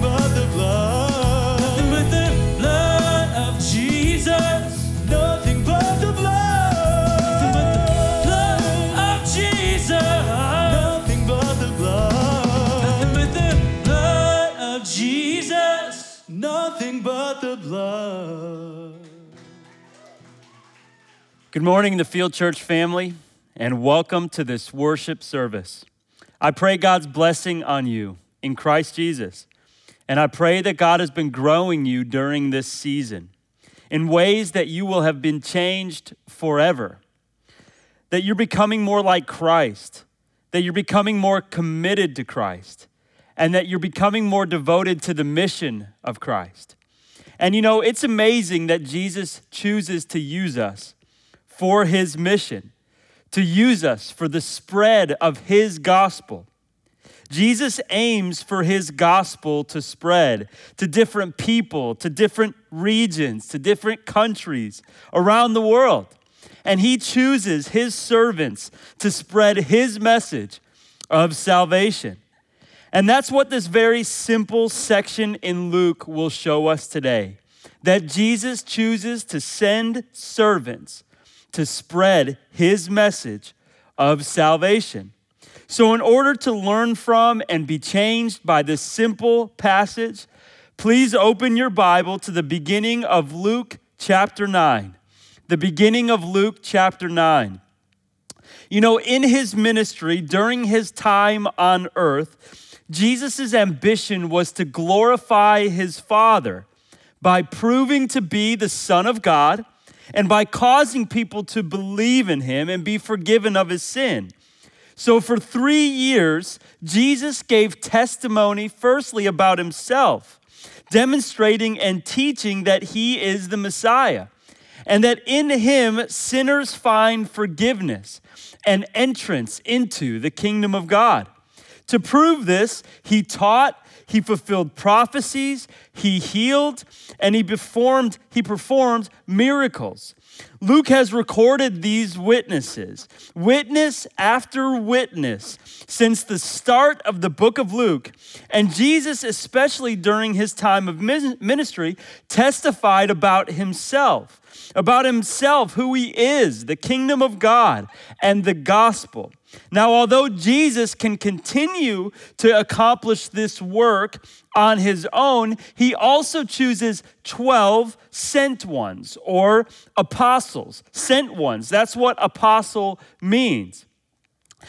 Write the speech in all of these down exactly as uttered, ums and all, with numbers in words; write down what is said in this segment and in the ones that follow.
but the blood. Nothing but the blood of Jesus, nothing but the blood. Nothing but the blood. Good morning, the Field Church family, and welcome to this worship service. I pray God's blessing on you in Christ Jesus, and I pray that God has been growing you during this season in ways that you will have been changed forever, that you're becoming more like Christ, that you're becoming more committed to Christ, and that you're becoming more devoted to the mission of Christ. And you know, it's amazing that Jesus chooses to use us for His mission, to use us for the spread of His gospel. Jesus aims for His gospel to spread to different people, to different regions, to different countries around the world. And He chooses His servants to spread His message of salvation. And that's what this very simple section in Luke will show us today, that Jesus chooses to send servants to spread His message of salvation. So in order to learn from and be changed by this simple passage, please open your Bible to the beginning of Luke chapter nine, the beginning of Luke chapter nine. You know, in His ministry, during His time on earth, Jesus' ambition was to glorify His Father by proving to be the Son of God and by causing people to believe in Him and be forgiven of His sin. So for three years, Jesus gave testimony firstly about Himself, demonstrating and teaching that He is the Messiah and that in Him sinners find forgiveness and entrance into the kingdom of God. To prove this, He taught, He fulfilled prophecies, He healed, and He performed, he performed miracles. Luke has recorded these witnesses, witness after witness, since the start of the book of Luke. And Jesus, especially during His time of ministry, testified about himself, about himself, who He is, the kingdom of God, and the gospel. Now, although Jesus can continue to accomplish this work on His own, He also chooses twelve sent ones or apostles, sent ones. That's what apostle means.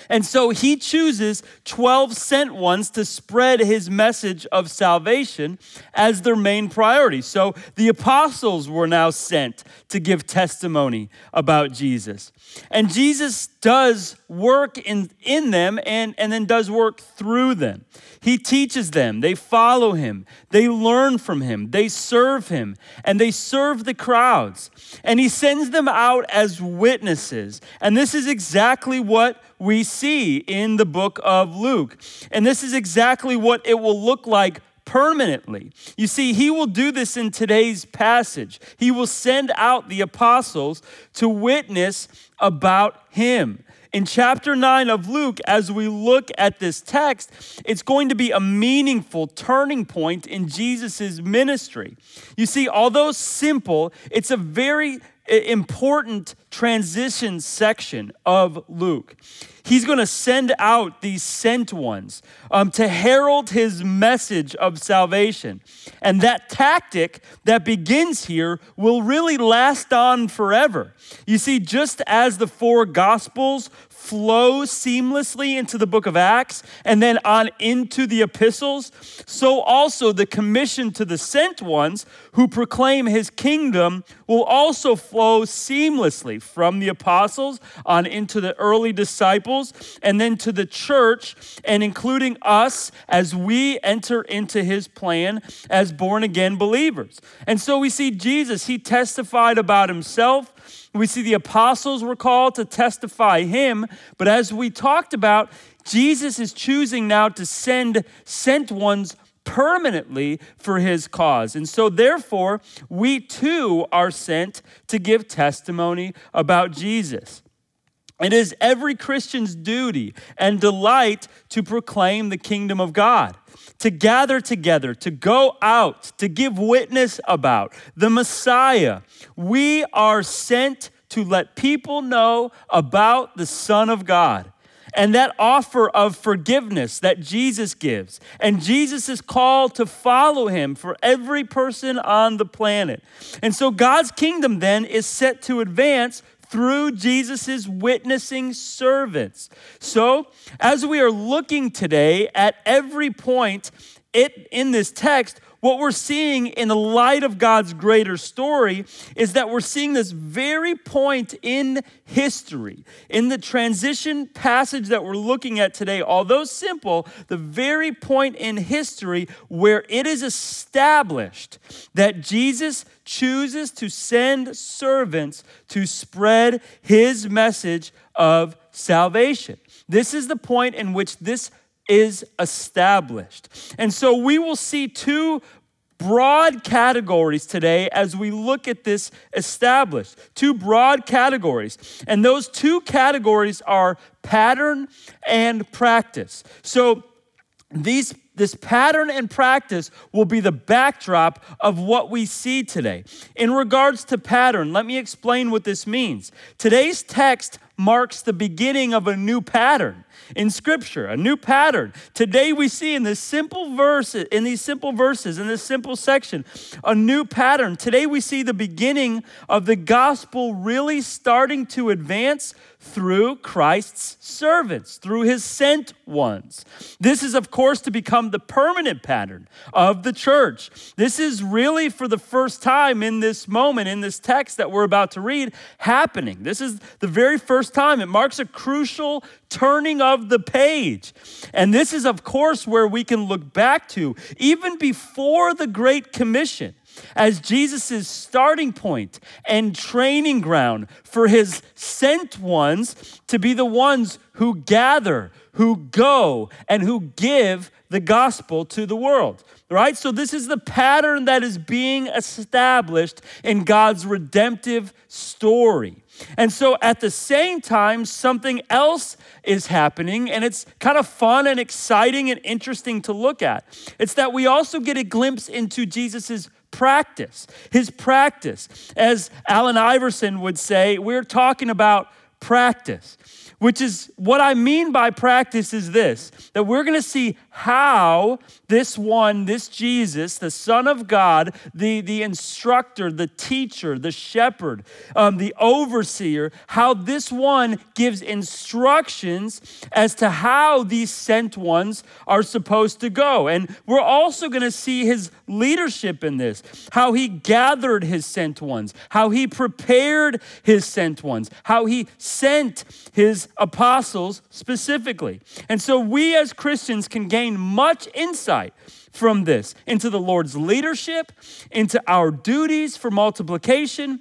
And so He chooses twelve sent ones to spread His message of salvation as their main priority. So the apostles were now sent to give testimony about Jesus. And Jesus does work in, in them and, and then does work through them. He teaches them, they follow Him, they learn from Him, they serve Him, and they serve the crowds. And He sends them out as witnesses. And this is exactly what we see in the book of Luke. And this is exactly what it will look like permanently. You see, He will do this in today's passage. He will send out the apostles to witness about Him. In chapter nine of Luke, as we look at this text, it's going to be a meaningful turning point in Jesus' ministry. You see, although simple, it's a very important transition section of Luke. He's going to send out these sent ones um, to herald His message of salvation. And that tactic that begins here will really last on forever. You see, just as the four Gospels flow seamlessly into the book of Acts and then on into the epistles, so also the commission to the sent ones who proclaim His kingdom will also flow seamlessly from the apostles on into the early disciples and then to the church, and including us as we enter into His plan as born-again believers. And so we see Jesus, He testified about Himself, We see the apostles were called to testify him. But as we talked about, Jesus is choosing now to send sent ones permanently for his cause. And so therefore, we too are sent to give testimony about Jesus. It is every Christian's duty and delight to proclaim the kingdom of God, to gather together, to go out, to give witness about the Messiah. We are sent to let people know about the Son of God and that offer of forgiveness that Jesus gives. And Jesus' call to follow him for every person on the planet. And so God's kingdom then is set to advance through Jesus' witnessing servants. So as we are looking today at every point it, in this text, what we're seeing in the light of God's greater story is that we're seeing this very point in history, in the transition passage that we're looking at today, although simple, the very point in history where it is established that Jesus chooses to send servants to spread his message of salvation. This is the point in which this is established. And so we will see two broad categories today as we look at this established. Two broad categories. And those two categories are pattern and practice. So these This pattern and practice will be the backdrop of what we see today. In regards to pattern, let me explain what this means. Today's text marks the beginning of a new pattern in Scripture, a new pattern. Today we see in this simple verse, in these simple verses, in this simple section, a new pattern. Today we see the beginning of the gospel really starting to advance through Christ's servants, through his sent ones. This is, of course, to become the permanent pattern of the church. This is really for the first time in this moment, in this text that we're about to read, happening. This is the very first time. It marks a crucial turning of the page. And this is, of course, where we can look back to, even before the Great Commission, as Jesus' starting point and training ground for his sent ones to be the ones who gather, who go, and who give the gospel to the world, right? So this is the pattern that is being established in God's redemptive story. And so at the same time, something else is happening, and it's kind of fun and exciting and interesting to look at. It's that we also get a glimpse into Jesus's practice, his practice. As Allen Iverson would say, we're talking about practice, which is what I mean by practice is this, that we're going to see how this one, this Jesus, the Son of God, the, the instructor, the teacher, the shepherd, um, the overseer, how this one gives instructions as to how these sent ones are supposed to go. And we're also going to see his leadership in this, how he gathered his sent ones, how he prepared his sent ones, how he sent his apostles specifically. And so we as Christians can gain much insight from this into the Lord's leadership, into our duties for multiplication,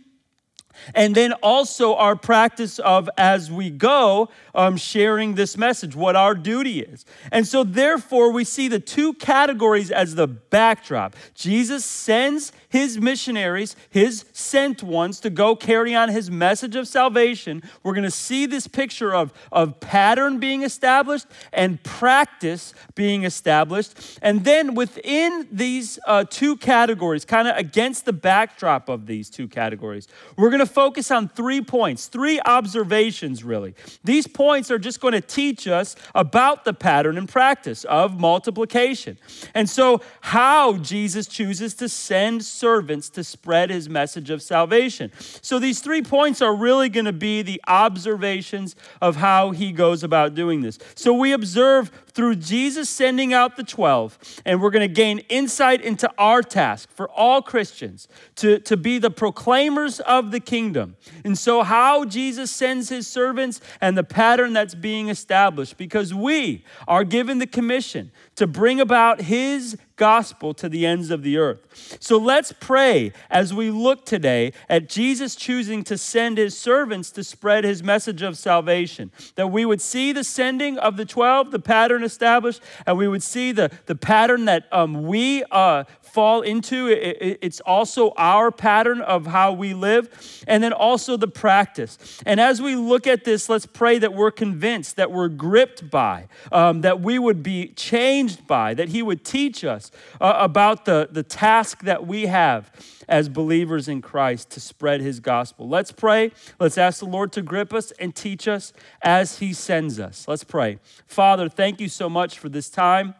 and then also our practice of, as we go, um, sharing this message, what our duty is. And so therefore, we see the two categories as the backdrop. Jesus sends his missionaries, his sent ones, to go carry on his message of salvation. We're going to see this picture of, of pattern being established and practice being established. And then within these uh, two categories, kind of against the backdrop of these two categories, we're going to focus on three points, three observations, really. These points are just going to teach us about the pattern and practice of multiplication. And so how Jesus chooses to send servants to spread his message of salvation. So these three points are really going to be the observations of how he goes about doing this. So we observe through Jesus sending out the twelve, and we're going to gain insight into our task for all Christians to, to be the proclaimers of the kingdom. And so how Jesus sends his servants and the pattern that's being established, because we are given the commission to bring about his gospel to the ends of the earth. So let's pray as we look today at Jesus choosing to send his servants to spread his message of salvation, that we would see the sending of the twelve, the pattern established, and we would see the, the pattern that um, we uh, fall into. It, it, it's also our pattern of how we live, and then also the practice. And as we look at this, let's pray that we're convinced, that we're gripped by, um, that we would be changed by, that he would teach us uh, about the, the task that we have as believers in Christ to spread his gospel. Let's pray. Let's ask the Lord to grip us and teach us as he sends us. Let's pray. Father, thank you so much for this time.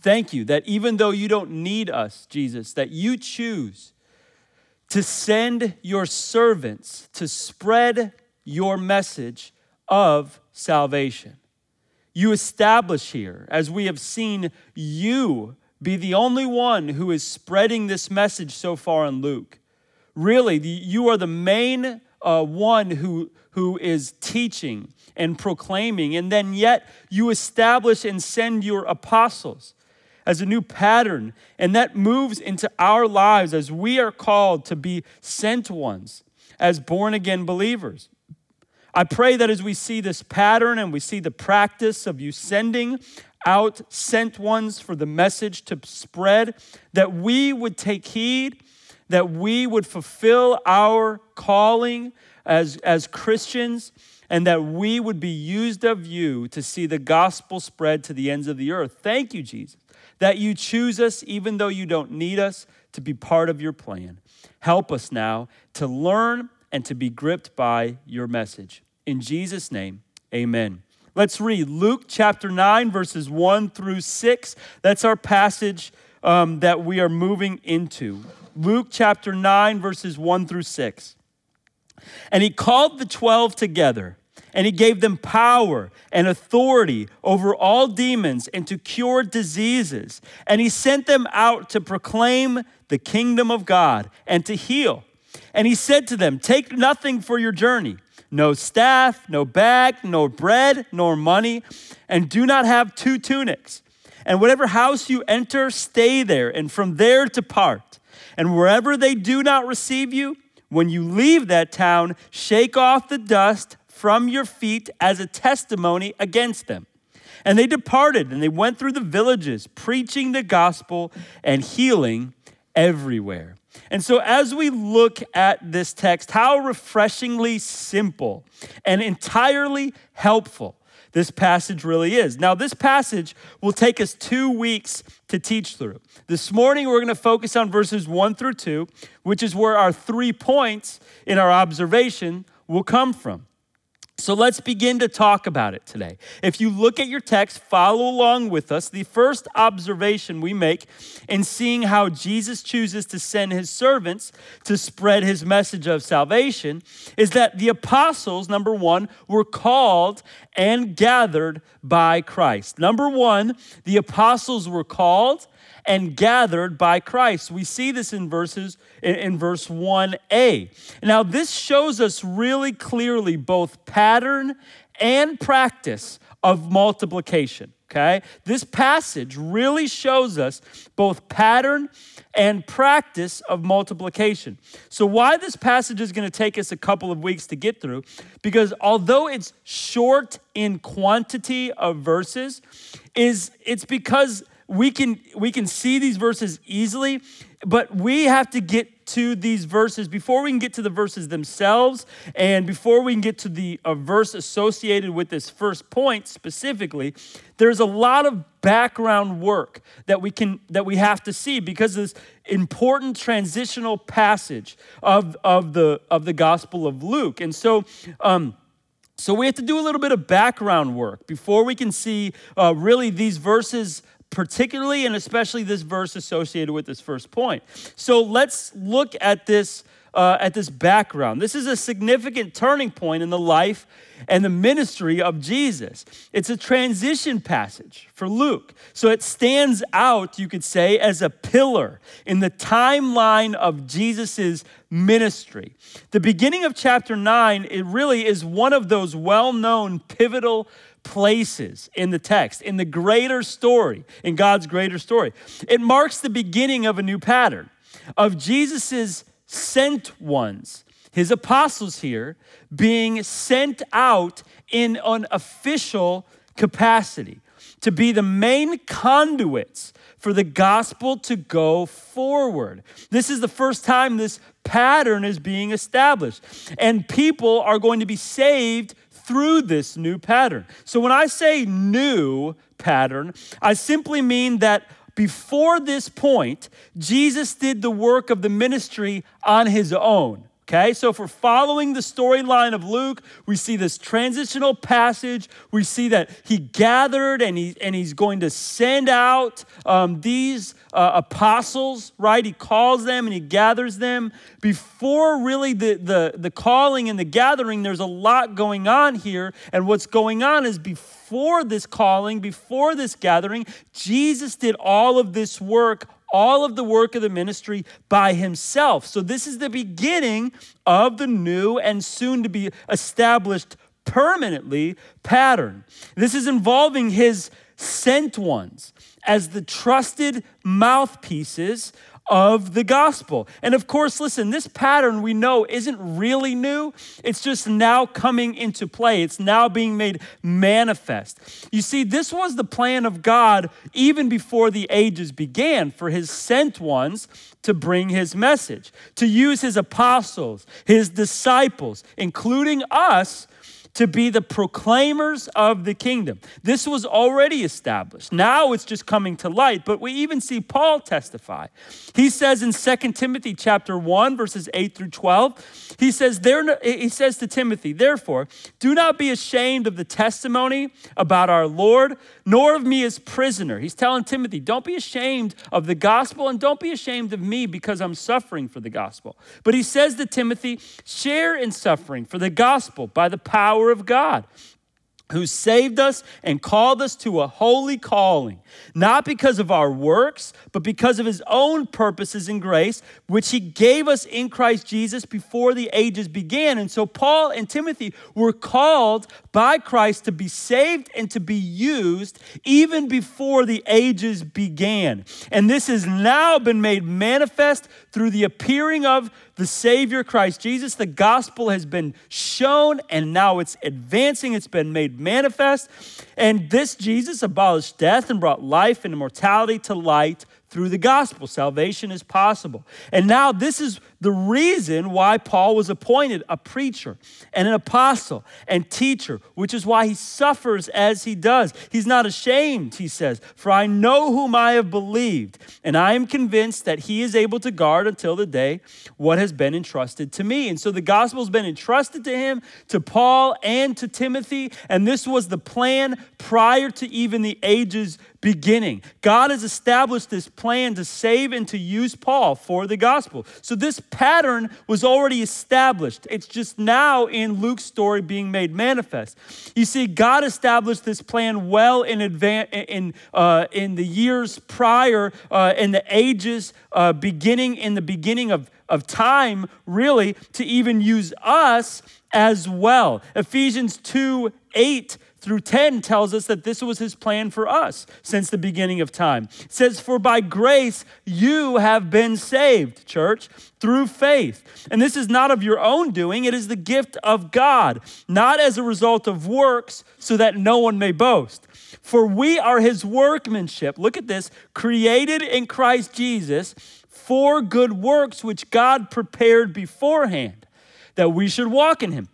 Thank you that even though you don't need us, Jesus, that you choose to send your servants to spread your message of salvation. You establish here, as we have seen, you be the only one who is spreading this message so far in Luke. Really, the, you are the main uh, one who, who is teaching and proclaiming, and then yet you establish and send your apostles as a new pattern, and that moves into our lives as we are called to be sent ones as born-again believers. I pray that as we see this pattern and we see the practice of you sending out sent ones for the message to spread, that we would take heed, that we would fulfill our calling as, as Christians, and that we would be used of you to see the gospel spread to the ends of the earth. Thank you, Jesus, that you choose us even though you don't need us to be part of your plan. Help us now to learn and to be gripped by your message. In Jesus' name, amen. Let's read Luke chapter nine, verses one through six. That's our passage um, that we are moving into. Luke chapter nine, verses one through six. And he called the twelve together, and he gave them power and authority over all demons and to cure diseases. And he sent them out to proclaim the kingdom of God and to heal. And he said to them, take nothing for your journey, no staff, no bag, no bread, nor money, and do not have two tunics. And whatever house you enter, stay there, and from there depart. And wherever they do not receive you, when you leave that town, shake off the dust from your feet as a testimony against them. And they departed, and they went through the villages, preaching the gospel and healing everywhere. And so as we look at this text, how refreshingly simple and entirely helpful this passage really is. Now, this passage will take us two weeks to teach through. This morning, we're going to focus on verses one through two, which is where our three points in our observation will come from. So let's begin to talk about it today. If you look at your text, follow along with us. The first observation we make in seeing how Jesus chooses to send his servants to spread his message of salvation is that the apostles, number one, were called and gathered by Christ. Number one, the apostles were called and gathered by Christ. We see this in verses in verse one a. Now, this shows us really clearly both pattern and practice of multiplication, okay? This passage really shows us both pattern and practice of multiplication. So why this passage is going to take us a couple of weeks to get through, because although it's short in quantity of verses, is it's because We can we can see these verses easily, but we have to get to these verses before we can get to the verses themselves, and before we can get to the uh, verse associated with this first point specifically. There's a lot of background work that we can that we have to see because of this important transitional passage of of the of the Gospel of Luke, and so. Um, so we have to do a little bit of background work before we can see uh, really these verses. Particularly and especially this verse associated with this first point. So let's look at this uh, at this background. This is a significant turning point in the life and the ministry of Jesus. It's a transition passage for Luke. So it stands out, you could say, as a pillar in the timeline of Jesus's ministry. The beginning of chapter nine, it really is one of those well-known pivotal places in the text, in the greater story, in God's greater story. It marks the beginning of a new pattern of Jesus's sent ones, his apostles here, being sent out in an official capacity to be the main conduits for the gospel to go forward. This is the first time this pattern is being established, and people are going to be saved through this new pattern. So when I say new pattern, I simply mean that before this point, Jesus did the work of the ministry on his own. Okay, so if we're following the storyline of Luke, we see this transitional passage. We see that he gathered and, he, and he's going to send out um, these uh, apostles, right? He calls them and he gathers them. Before really the, the, the calling and the gathering, there's a lot going on here. And what's going on is before this calling, before this gathering, Jesus did all of this work all of the work of the ministry by himself. So this is the beginning of the new and soon to be established permanently pattern. This is involving his sent ones as the trusted mouthpieces of the gospel. And of course, listen, this pattern we know isn't really new. It's just now coming into play. It's now being made manifest. You see, this was the plan of God even before the ages began for his sent ones to bring his message, to use his apostles, his disciples, including us, to be the proclaimers of the kingdom. This was already established. Now it's just coming to light, but we even see Paul testify. He says in Second Timothy chapter one, verses eight through twelve, he says, there, he says to Timothy, therefore, do not be ashamed of the testimony about our Lord, nor of me as prisoner. He's telling Timothy, don't be ashamed of the gospel and don't be ashamed of me because I'm suffering for the gospel. But he says to Timothy, share in suffering for the gospel by the power of God, who saved us and called us to a holy calling, not because of our works, but because of his own purposes and grace, which he gave us in Christ Jesus before the ages began. And so Paul and Timothy were called by Christ to be saved and to be used even before the ages began. And this has now been made manifest through the appearing of the Savior, Christ Jesus. The gospel has been shown and now it's advancing. It's been made manifest. And this Jesus abolished death and brought life and immortality to light through the gospel. Salvation is possible. And now this is the reason why Paul was appointed a preacher and an apostle and teacher, which is why he suffers as he does. He's not ashamed, he says, for I know whom I have believed, and I am convinced that he is able to guard until the day what has been entrusted to me. And so the gospel's been entrusted to him, to Paul, and to Timothy, and this was the plan prior to even the ages beginning. God has established this plan to save and to use Paul for the gospel. So this pattern was already established. It's just now in Luke's story being made manifest. You see, God established this plan well in advance, in uh, in the years prior, uh, in the ages uh, beginning, in the beginning of, of time, really, to even use us as well. Ephesians two, eight through ten tells us that this was his plan for us since the beginning of time. It says, for by grace you have been saved, church, through faith. And this is not of your own doing. It is the gift of God, not as a result of works, so that no one may boast. For we are his workmanship. Look at this, created in Christ Jesus for good works, which God prepared beforehand that we should walk in him.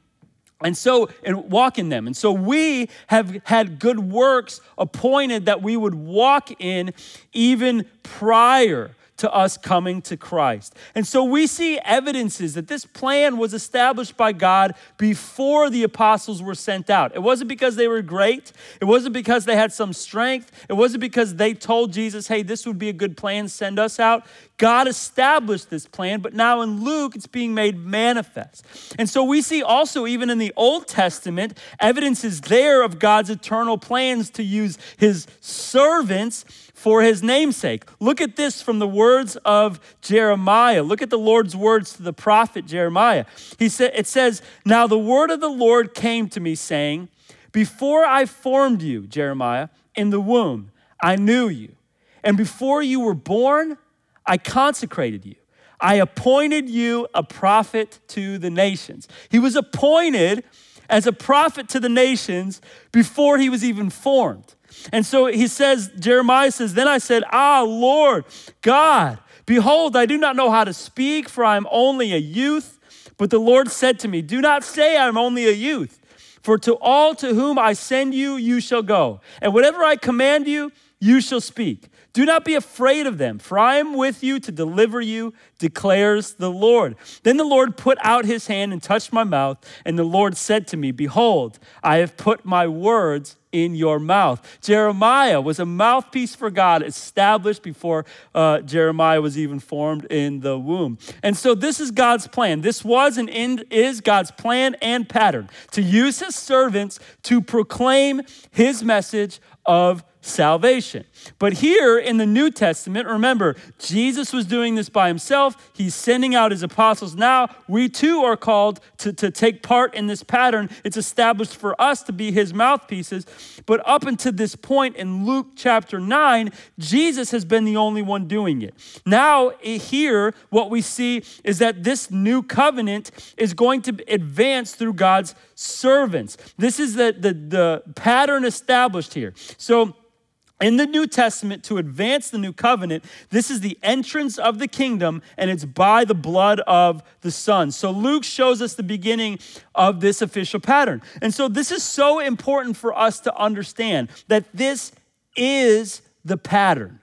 And so, and walk in them. And so we have had good works appointed that we would walk in even prior to us coming to Christ. And so we see evidences that this plan was established by God before the apostles were sent out. It wasn't because they were great. It wasn't because they had some strength. It wasn't because they told Jesus, hey, this would be a good plan, send us out. God established this plan, but now in Luke, it's being made manifest. And so we see also, even in the Old Testament, evidences there of God's eternal plans to use his servants for his namesake. Look at this from the words of Jeremiah. Look at the Lord's words to the prophet Jeremiah. He said, it says, now the word of the Lord came to me saying, before I formed you, Jeremiah, in the womb, I knew you. And before you were born, I consecrated you. I appointed you a prophet to the nations. He was appointed as a prophet to the nations before he was even formed. And so he says, Jeremiah says, then I said, ah, Lord God, behold, I do not know how to speak, for I am only a youth. But the Lord said to me, do not say I am only a youth, for to all to whom I send you, you shall go. And whatever I command you, you shall speak. Do not be afraid of them, for I am with you to deliver you, declares the Lord. Then the Lord put out his hand and touched my mouth, and the Lord said to me, behold, I have put my words in your mouth. Jeremiah was a mouthpiece for God, established before uh, Jeremiah was even formed in the womb. And so this is God's plan. This was and is God's plan and pattern, to use his servants to proclaim his message of salvation. But here in the New Testament, remember, Jesus was doing this by himself. He's sending out his apostles. Now we too are called to, to take part in this pattern. It's established for us to be his mouthpieces. But up until this point in Luke chapter nine, Jesus has been the only one doing it. Now here, what we see is that this new covenant is going to advance through God's servants. This is the, the, the pattern established here. So in the New Testament, to advance the new covenant, this is the entrance of the kingdom, and it's by the blood of the Son. So Luke shows us the beginning of this official pattern. And so this is so important for us to understand that this is the pattern.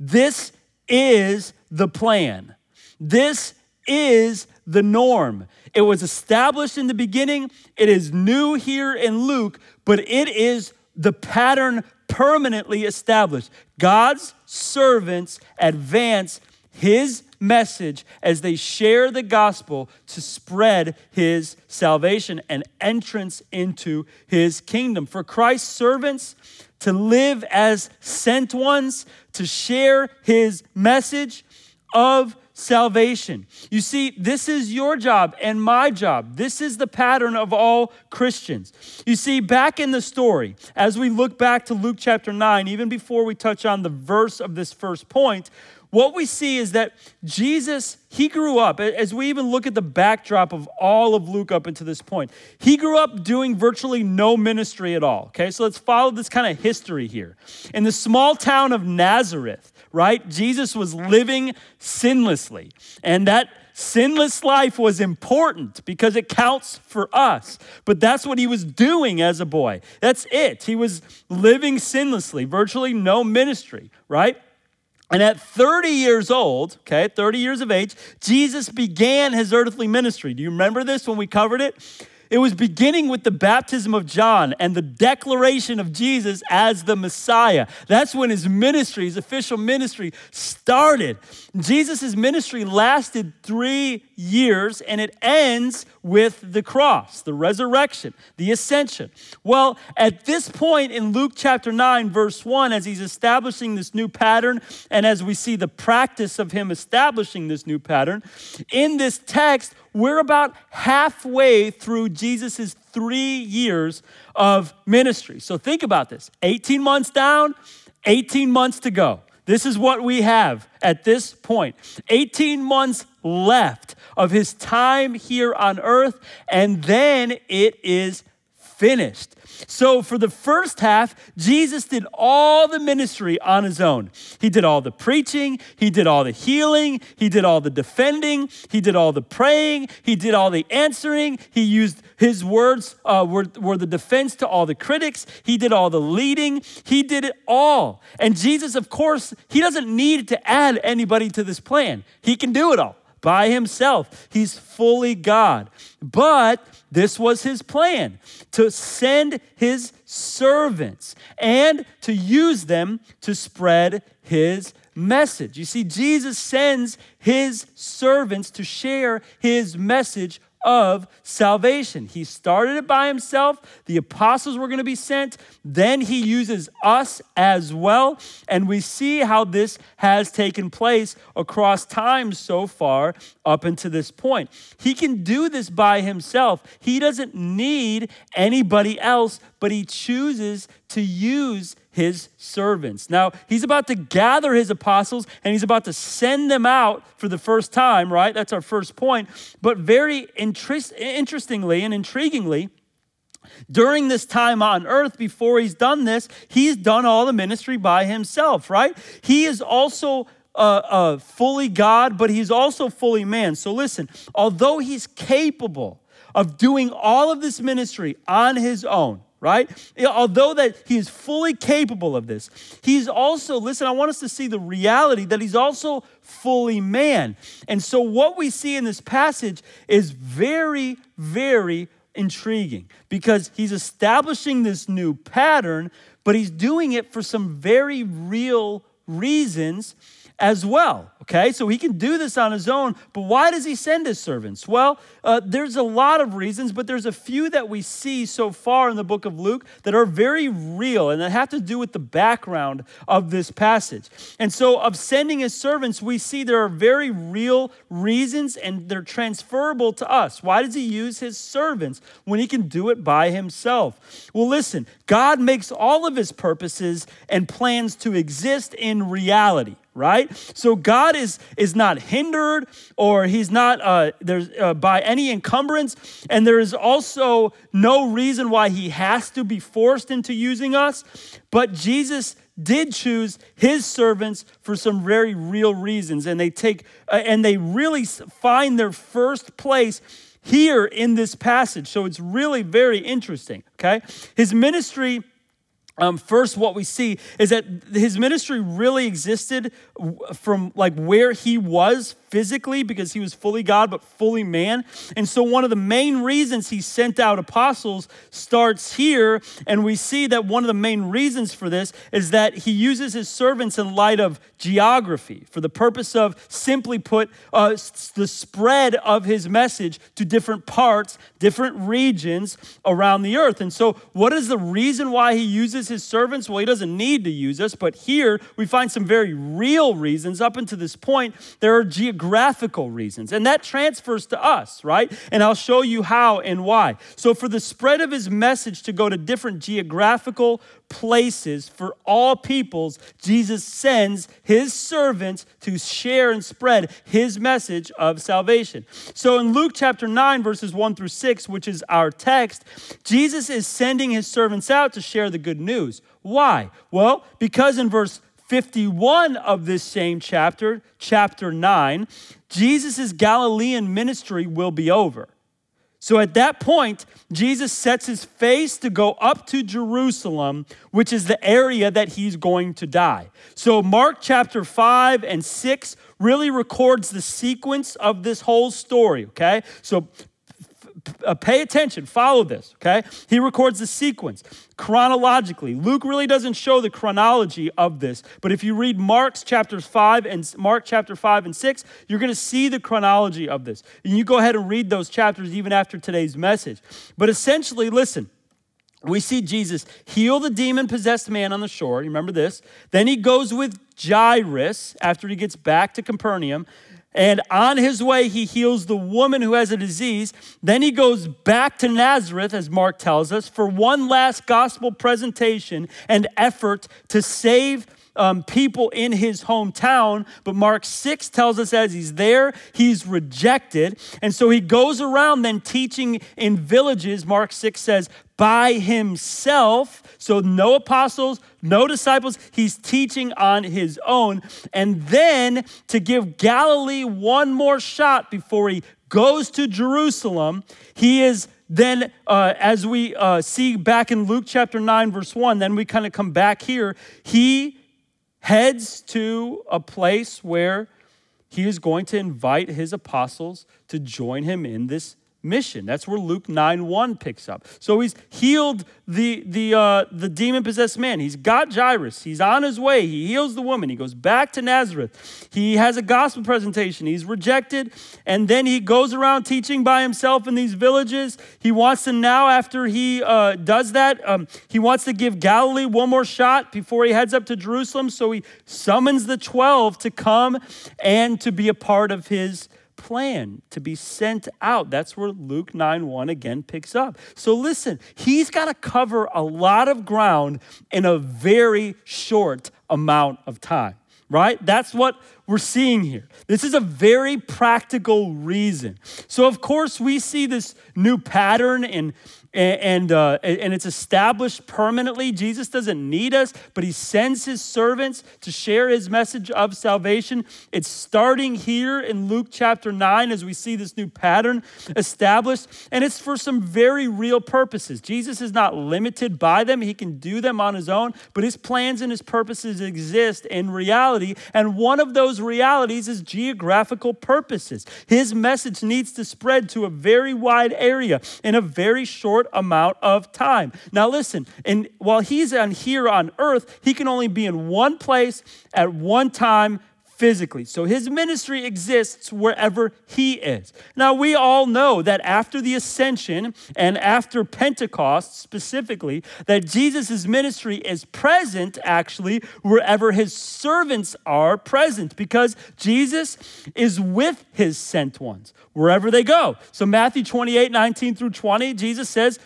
This is the plan. This is the norm. It was established in the beginning. It is new here in Luke, but it is the pattern permanently established. God's servants advance his message as they share the gospel to spread his salvation and entrance into his kingdom. For Christ's servants to live as sent ones to share his message of salvation. You see, this is your job and my job. This is the pattern of all Christians. You see, back in the story, as we look back to Luke chapter nine, even before we touch on the verse of this first point, what we see is that Jesus, he grew up, as we even look at the backdrop of all of Luke up until this point, he grew up doing virtually no ministry at all, okay? So let's follow this kind of history here. In the small town of Nazareth, right, Jesus was living sinlessly, and that sinless life was important because it counts for us. But that's what he was doing as a boy. That's it. He was living sinlessly, virtually no ministry, right? And at thirty years old, okay, thirty years of age, Jesus began his earthly ministry. Do you remember this when we covered it? It was beginning with the baptism of John and the declaration of Jesus as the Messiah. That's when his ministry, his official ministry, started. Jesus' ministry lasted three years, and it ends with the cross, the resurrection, the ascension. Well, at this point in Luke chapter nine, verse one, as he's establishing this new pattern, and as we see the practice of him establishing this new pattern, in this text, we're about halfway through Jesus's three years of ministry. So think about this, eighteen months down, eighteen months to go. This is what we have at this point, eighteen months left of his time here on earth, and then it is finished. So for the first half, Jesus did all the ministry on his own. He did all the preaching. He did all the healing. He did all the defending. He did all the praying. He did all the answering. He used his words uh, were, were the defense to all the critics. He did all the leading. He did it all. And Jesus, of course, he doesn't need to add anybody to this plan. He can do it all by himself. He's fully God. But this was his plan, to send his servants and to use them to spread his message. You see, Jesus sends his servants to share his message of salvation. He started it by himself. The apostles were going to be sent. Then he uses us as well. And we see how this has taken place across time so far up until this point. He can do this by himself. He doesn't need anybody else, but he chooses to use his servants. Now, he's about to gather his apostles and he's about to send them out for the first time, right? That's our first point. But very interest, interestingly and intriguingly, during this time on earth, before he's done this, he's done all the ministry by himself, right? He is also Uh, uh, fully God, but he's also fully man. So listen, although he's capable of doing all of this ministry on his own, right? Although that he is fully capable of this, he's also, listen, I want us to see the reality that he's also fully man. And so what we see in this passage is very, very intriguing because he's establishing this new pattern, but he's doing it for some very real reasons as well, okay? So he can do this on his own, but why does he send his servants? Well, uh, there's a lot of reasons, but there's a few that we see so far in the book of Luke that are very real and that have to do with the background of this passage. And so of sending his servants, we see there are very real reasons and they're transferable to us. Why does he use his servants when he can do it by himself? Well, listen, God makes all of his purposes and plans to exist in reality, right? So God is is not hindered, or he's not uh, there's uh, by any encumbrance, and there is also no reason why he has to be forced into using us. But Jesus did choose his servants for some very real reasons, and they take uh, and they really find their first place here in this passage. So it's really very interesting. Okay, his ministry. Um, first, what we see is that his ministry really existed from like where he was physically, because he was fully God, but fully man. And so one of the main reasons he sent out apostles starts here. And we see that one of the main reasons for this is that he uses his servants in light of geography for the purpose of, simply put, uh, the spread of his message to different parts, different regions around the earth. And so what is the reason why he uses his servants? Well, he doesn't need to use us, but here we find some very real reasons. Up until this point, there are geographical reasons, and that transfers to us, right? And I'll show you how and why. So for the spread of his message to go to different geographical places for all peoples, Jesus sends his servants to share and spread his message of salvation. So in Luke chapter nine, verses one through six, which is our text, Jesus is sending his servants out to share the good news. Why? Well, because in verse fifty-one of this same chapter, chapter nine, Jesus' Galilean ministry will be over. So at that point, Jesus sets his face to go up to Jerusalem, which is the area that he's going to die. So Mark chapter five and six really records the sequence of this whole story, okay? So Uh, pay attention, follow this, okay? He records the sequence chronologically. Luke really doesn't show the chronology of this, but if you read Mark's chapters five and Mark chapter five and six, you're going to see the chronology of this. And you go ahead and read those chapters even after today's message. But essentially, listen, we see Jesus heal the demon-possessed man on the shore. You remember this? Then he goes with Jairus after he gets back to Capernaum. And on his way, he heals the woman who has a disease. Then he goes back to Nazareth, as Mark tells us, for one last gospel presentation and effort to save um, people in his hometown. But Mark six tells us as he's there, he's rejected. And so he goes around then teaching in villages, Mark six says, by himself. So no apostles, no disciples. He's teaching on his own. And then to give Galilee one more shot before he goes to Jerusalem, he is then, uh, as we uh, see back in Luke chapter nine, verse one, then we kind of come back here. He heads to a place where he is going to invite his apostles to join him in this mission. That's where Luke nine one picks up. So he's healed the the uh, the demon-possessed man. He's got Jairus. He's on his way. He heals the woman. He goes back to Nazareth. He has a gospel presentation. He's rejected. And then he goes around teaching by himself in these villages. He wants to now, after he uh, does that, um, he wants to give Galilee one more shot before he heads up to Jerusalem. So he summons the twelve to come and to be a part of his plan, to be sent out. That's where Luke nine one again picks up. So listen, he's got to cover a lot of ground in a very short amount of time, right? That's what we're seeing here. This is a very practical reason. So of course we see this new pattern in And uh, and it's established permanently. Jesus doesn't need us, but he sends his servants to share his message of salvation. It's starting here in Luke chapter nine as we see this new pattern established. And it's for some very real purposes. Jesus is not limited by them. He can do them on his own, but his plans and his purposes exist in reality. And one of those realities is geographical purposes. His message needs to spread to a very wide area in a very short amount of time. Now listen, and while he's on here on earth, he can only be in one place at one time physically. So his ministry exists wherever he is. Now we all know that after the ascension and after Pentecost specifically, that Jesus's ministry is present actually wherever his servants are present, because Jesus is with his sent ones wherever they go. So Matthew twenty-eight, nineteen through twenty, Jesus says,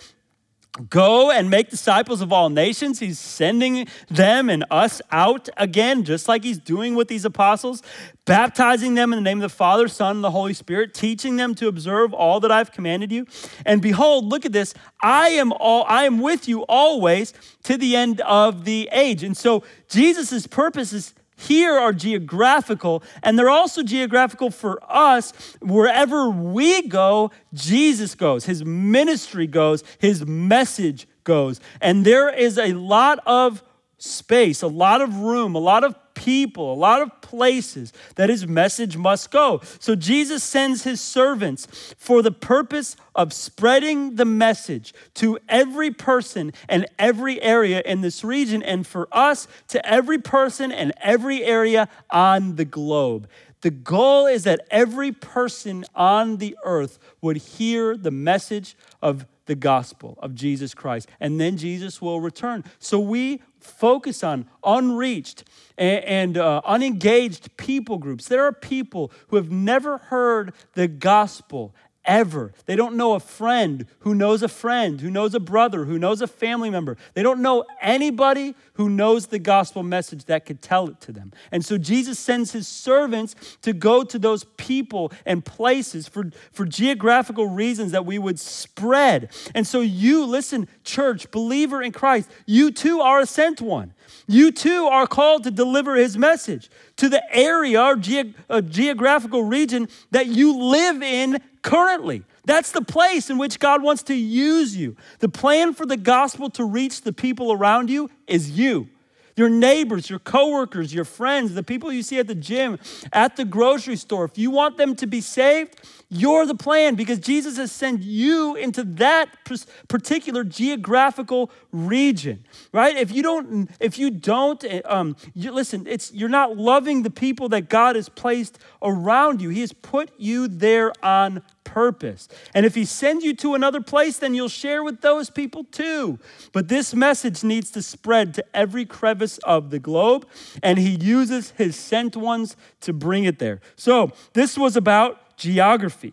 "Go and make disciples of all nations." He's sending them and us out again, just like he's doing with these apostles, baptizing them in the name of the Father, Son, and the Holy Spirit, teaching them to observe all that I've commanded you. And behold, look at this, I am all, I am with you always to the end of the age. And so Jesus's purpose is here are geographical, and they're also geographical for us. Wherever we go, Jesus goes, his ministry goes, his message goes. And there is a lot of space, a lot of room, a lot of people, a lot of places that his message must go. So Jesus sends his servants for the purpose of spreading the message to every person and every area in this region, and for us to every person and every area on the globe. The goal is that every person on the earth would hear the message of the gospel of Jesus Christ, and then Jesus will return. So we focus on unreached and, and uh, unengaged people groups. There are people who have never heard the gospel ever. They don't know a friend who knows a friend, who knows a brother, who knows a family member. They don't know anybody who knows the gospel message that could tell it to them. And so Jesus sends his servants to go to those people and places for, for geographical reasons that we would spread. And so you, listen, church, believer in Christ, you too are a sent one. You too are called to deliver his message to the area or ge- uh, geographical region that you live in currently. That's the place in which God wants to use you. The plan for the gospel to reach the people around you is you. Your neighbors, your coworkers, your friends, the people you see at the gym, at the grocery store. If you want them to be saved, you're the plan, because Jesus has sent you into that particular geographical region, right? If you don't, if you don't, um, you, listen, it's you're not loving the people that God has placed around you. He has put you there on purpose. And if he sends you to another place, then you'll share with those people too. But this message needs to spread to every crevice of the globe, and he uses his sent ones to bring it there. So this was about geography.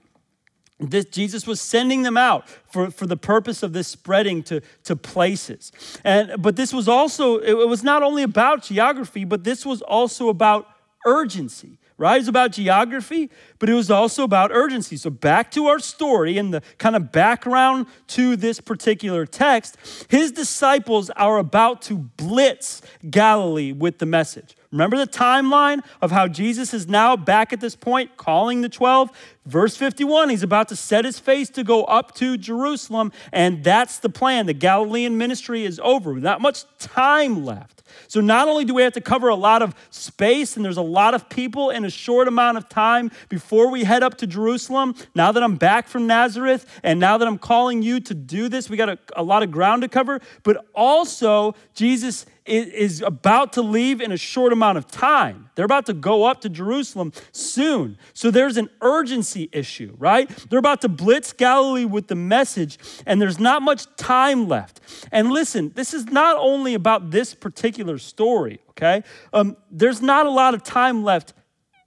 This, Jesus was sending them out for, for the purpose of this spreading to, to places. And but this was also, it was not only about geography, but this was also about urgency, right? It was about geography, but it was also about urgency. So back to our story and the kind of background to this particular text, his disciples are about to blitz Galilee with the message. Remember the timeline of how Jesus is now back at this point, calling the twelve? Verse fifty-one, he's about to set his face to go up to Jerusalem, and that's the plan. The Galilean ministry is over. Not much time left. So not only do we have to cover a lot of space, and there's a lot of people in a short amount of time before we head up to Jerusalem, now that I'm back from Nazareth, and now that I'm calling you to do this, we got a, a lot of ground to cover, but also Jesus is about to leave in a short amount of time. They're about to go up to Jerusalem soon. So there's an urgency issue, right? They're about to blitz Galilee with the message, and there's not much time left. And listen, this is not only about this particular story, okay? Um, there's not a lot of time left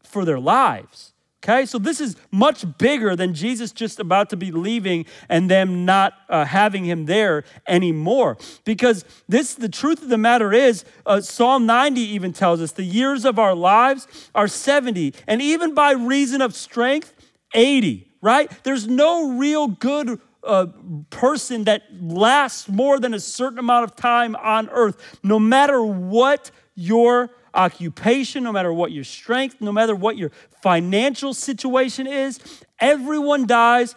for their lives, okay? So this is much bigger than Jesus just about to be leaving and them not uh, having him there anymore. Because this, the truth of the matter is, uh, Psalm ninety even tells us the years of our lives are seventy. And even by reason of strength, eighty, right? There's no real good a person that lasts more than a certain amount of time on earth, no matter what your occupation, no matter what your strength, no matter what your financial situation is, everyone dies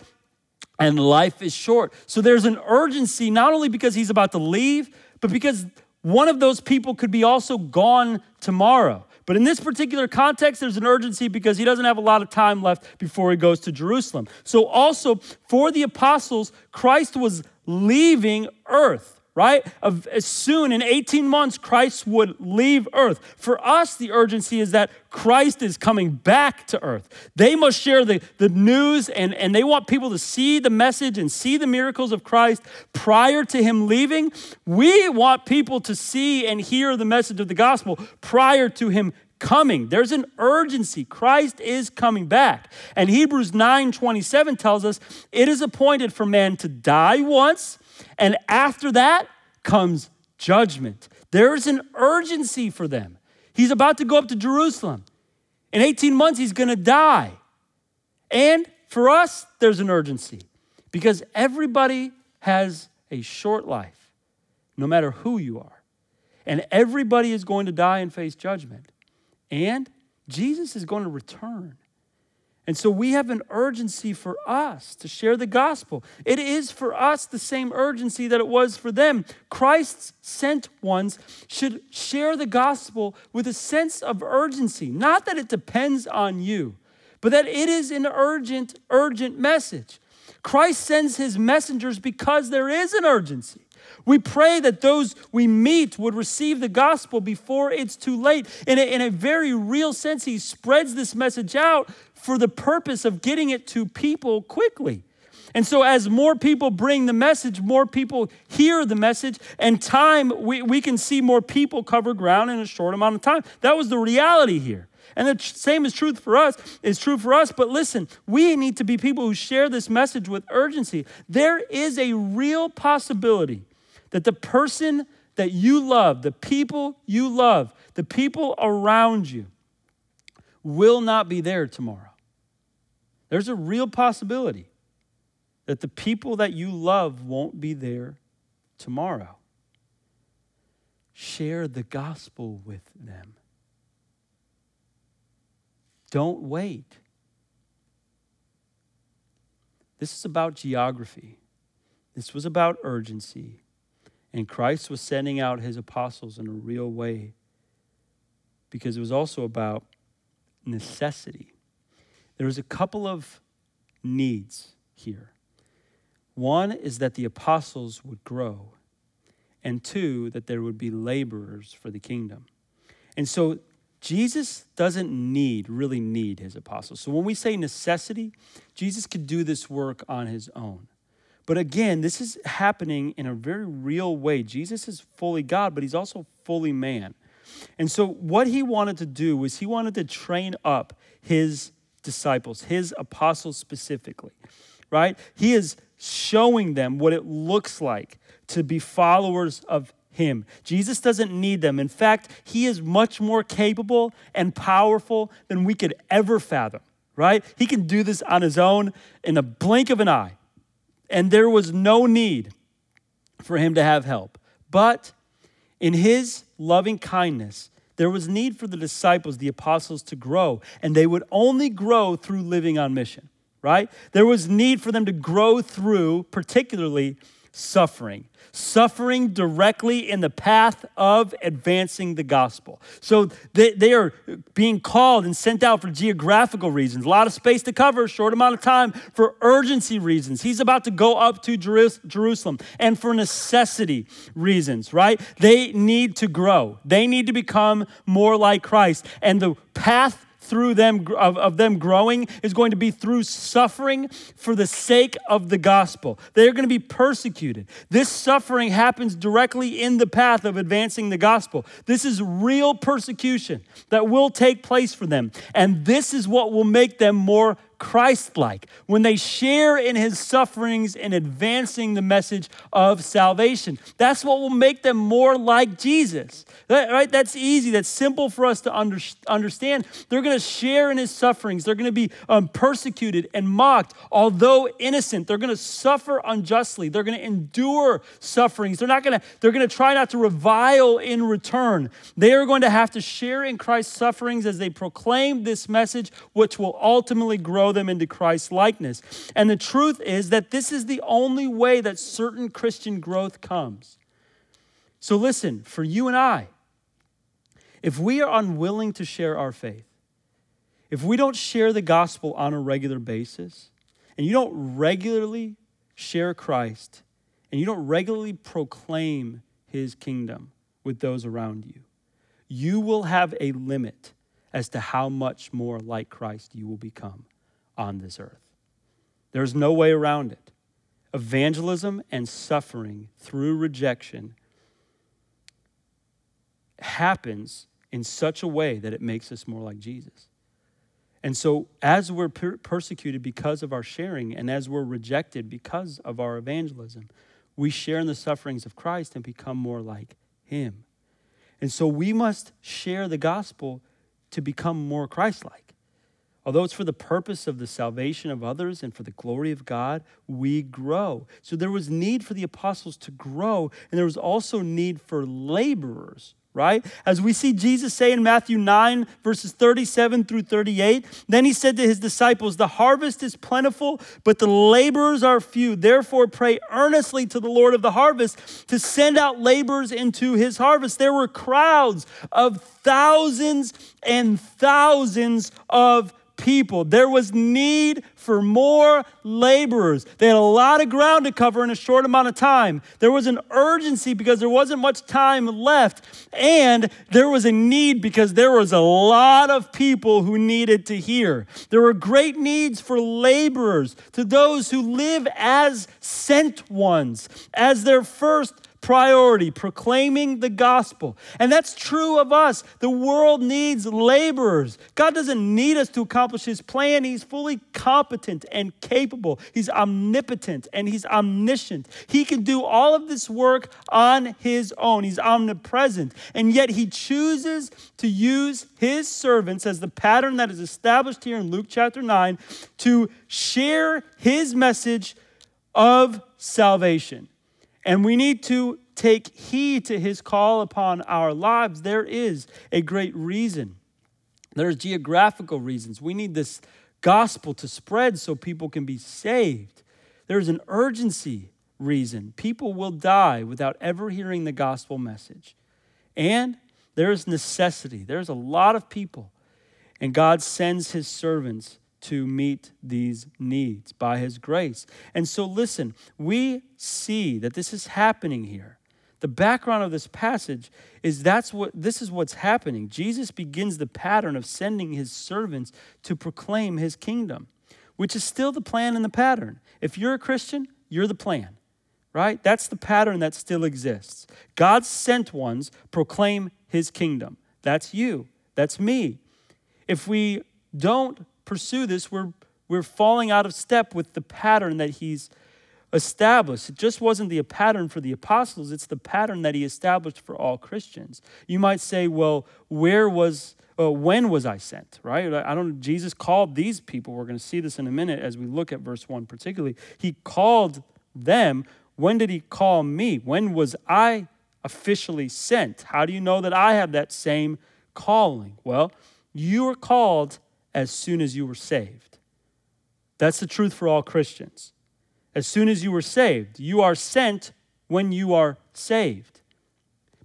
and life is short. So there's an urgency, not only because he's about to leave, but because one of those people could be also gone tomorrow. But in this particular context, there's an urgency because he doesn't have a lot of time left before he goes to Jerusalem. So also for the apostles, Christ was leaving earth, right? As soon in eighteen months, Christ would leave earth. For us, the urgency is that Christ is coming back to earth. They must share the, the news and, and they want people to see the message and see the miracles of Christ prior to him leaving. We want people to see and hear the message of the gospel prior to him coming. There's an urgency. Christ is coming back. And Hebrews nine twenty-seven tells us, it is appointed for man to die once, and after that comes judgment. There's an urgency for them. He's about to go up to Jerusalem. In eighteen months, he's going to die. And for us, there's an urgency because everybody has a short life, no matter who you are. And everybody is going to die and face judgment. And Jesus is going to return. And so we have an urgency for us to share the gospel. It is for us the same urgency that it was for them. Christ's sent ones should share the gospel with a sense of urgency. Not that it depends on you, but that it is an urgent, urgent message. Christ sends his messengers because there is an urgency. We pray that those we meet would receive the gospel before it's too late. In a, in a very real sense, he spreads this message out for the purpose of getting it to people quickly. And so as more people bring the message, more people hear the message, and time, we, we can see more people cover ground in a short amount of time. That was the reality here. And the same is true for us, is true for us. But listen, we need to be people who share this message with urgency. There is a real possibility that the person that you love, the people you love, the people around you will not be there tomorrow. There's a real possibility that the people that you love won't be there tomorrow. Share the gospel with them. Don't wait. This is about geography. This was about urgency. And Christ was sending out his apostles in a real way because it was also about necessity. There was a couple of needs here. One is that the apostles would grow, and two, that there would be laborers for the kingdom. And so Jesus doesn't need, really need his apostles. So when we say necessity, Jesus could do this work on his own. But again, this is happening in a very real way. Jesus is fully God, but he's also fully man. And so what he wanted to do was he wanted to train up his disciples, his apostles specifically. right? He is showing them what it looks like to be followers of him. Jesus doesn't need them. In fact, he is much more capable and powerful than we could ever fathom, right? He can do this on his own in a blink of an eye. And there was no need for him to have help. But in his loving kindness, there was need for the disciples, the apostles, to grow, and they would only grow through living on mission, right? There was need for them to grow through particularly suffering, suffering directly in the path of advancing the gospel. So they, they are being called and sent out for geographical reasons, a lot of space to cover, short amount of time, for urgency reasons. He's about to go up to Jerusalem, and for necessity reasons, right? They need to grow. They need to become more like Christ. And the path through them, of, of them growing, is going to be through suffering for the sake of the gospel. They're going to be persecuted. This suffering happens directly in the path of advancing the gospel. This is real persecution that will take place for them. And this is what will make them more Christ-like when they share in his sufferings and advancing the message of salvation. That's what will make them more like Jesus, that, right? That's easy. That's simple for us to under, understand. They're going to share in his sufferings. They're going to be um, persecuted and mocked, although innocent. They're going to suffer unjustly. They're going to endure sufferings. They're not going to, they're going to try not to revile in return. They are going to have to share in Christ's sufferings as they proclaim this message, which will ultimately grow them into Christ's likeness. And the truth is that this is the only way that certain Christian growth comes. So listen, for you and I, if we are unwilling to share our faith, if we don't share the gospel on a regular basis, and you don't regularly share Christ, and you don't regularly proclaim his kingdom with those around you, you will have a limit as to how much more like Christ you will become on this earth. There's no way around it. Evangelism and suffering through rejection happens in such a way that it makes us more like Jesus. And so as we're per- persecuted because of our sharing, and as we're rejected because of our evangelism, we share in the sufferings of Christ and become more like him. And so we must share the gospel to become more Christ-like. Although it's for the purpose of the salvation of others and for the glory of God, we grow. So there was need for the apostles to grow, and there was also need for laborers, right? As we see Jesus say in Matthew nine, verses thirty-seven through thirty-eight, then he said to his disciples, the harvest is plentiful, but the laborers are few. Therefore, pray earnestly to the Lord of the harvest to send out laborers into his harvest. There were crowds of thousands and thousands of people. There was need for more laborers. They had a lot of ground to cover in a short amount of time. There was an urgency because there wasn't much time left. And there was a need because there was a lot of people who needed to hear. There were great needs for laborers, to those who live as sent ones, as their first priority, proclaiming the gospel. And that's true of us. The world needs laborers. God doesn't need us to accomplish his plan. He's fully competent and capable. He's omnipotent and he's omniscient. He can do all of this work on his own. He's omnipresent. And yet he chooses to use his servants, as the pattern that is established here in Luke chapter nine, to share his message of salvation. And we need to take heed to his call upon our lives. There is a great reason. There's geographical reasons. We need this gospel to spread so people can be saved. There's an urgency reason. People will die without ever hearing the gospel message. And there is necessity. There's a lot of people. And God sends his servants to meet these needs by his grace. And so listen, we see that this is happening here. The background of this passage is that's what this is what's happening. Jesus begins the pattern of sending his servants to proclaim his kingdom, which is still the plan and the pattern. If you're a Christian, you're the plan, right? That's the pattern that still exists. God's sent ones proclaim his kingdom. That's you. That's me. If we don't pursue this, we're We're falling out of step with the pattern that he's established. It just wasn't the pattern for the apostles. It's the pattern that he established for all Christians. You might say, well, where was, uh, when was I sent, right? I don't, Jesus called these people. We're going to see this in a minute as we look at verse one particularly. He called them. When did he call me? When was I officially sent? How do you know that I have that same calling? Well, you were called as soon as you were saved. That's the truth for all Christians. As soon as you were saved, you are sent when you are saved.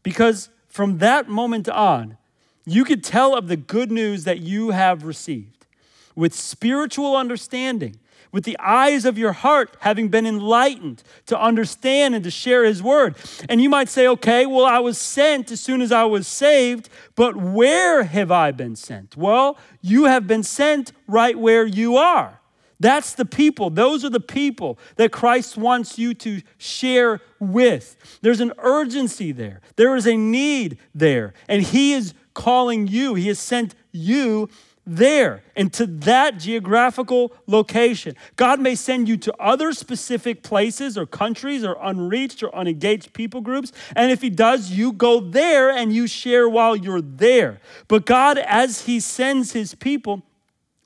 Because from that moment on, you could tell of the good news that you have received with spiritual understanding, with the eyes of your heart having been enlightened to understand and to share his word. And you might say, okay, well, I was sent as soon as I was saved, but where have I been sent? Well, you have been sent right where you are. That's the people. Those are the people that Christ wants you to share with. There's an urgency there. There is a need there. And he is calling you. He has sent you there and to that geographical location. God may send you to other specific places or countries or unreached or unengaged people groups. And if he does, you go there and you share while you're there. But God, as he sends his people,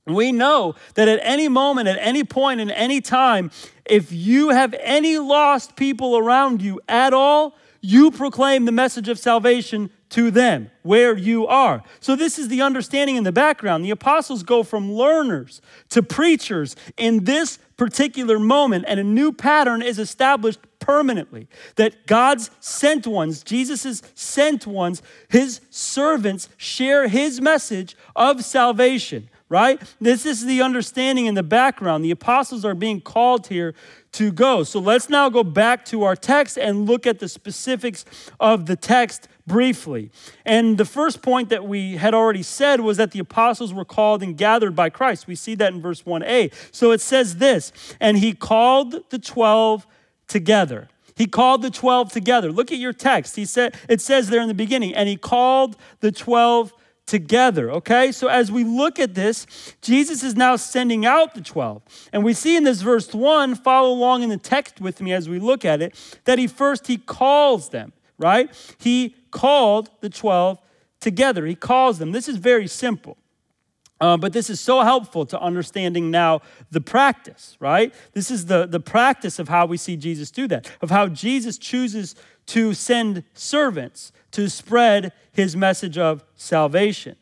we know that at any moment, at any point, in any time, if you have any lost people around you at all, you proclaim the message of salvation to them where you are. So this is the understanding in the background. The apostles go from learners to preachers in this particular moment, and a new pattern is established permanently, that God's sent ones, Jesus's sent ones, his servants share his message of salvation, right? This is the understanding in the background. The apostles are being called here to go. So let's now go back to our text and look at the specifics of the text briefly. And the first point that we had already said was that the apostles were called and gathered by Christ. We see that in verse one a. So it says this, and he called the twelve together. He called the twelve together. Look at your text. He said, it says there in the beginning, and he called the twelve together, okay? So as we look at this, Jesus is now sending out the twelve. And we see in this verse one, follow along in the text with me as we look at it, that he first, he calls them, right? He called the twelve together. He calls them. This is very simple, uh, but this is so helpful to understanding now the practice, right? This is the, the practice of how we see Jesus do that, of how Jesus chooses to send servants to spread his message of salvation.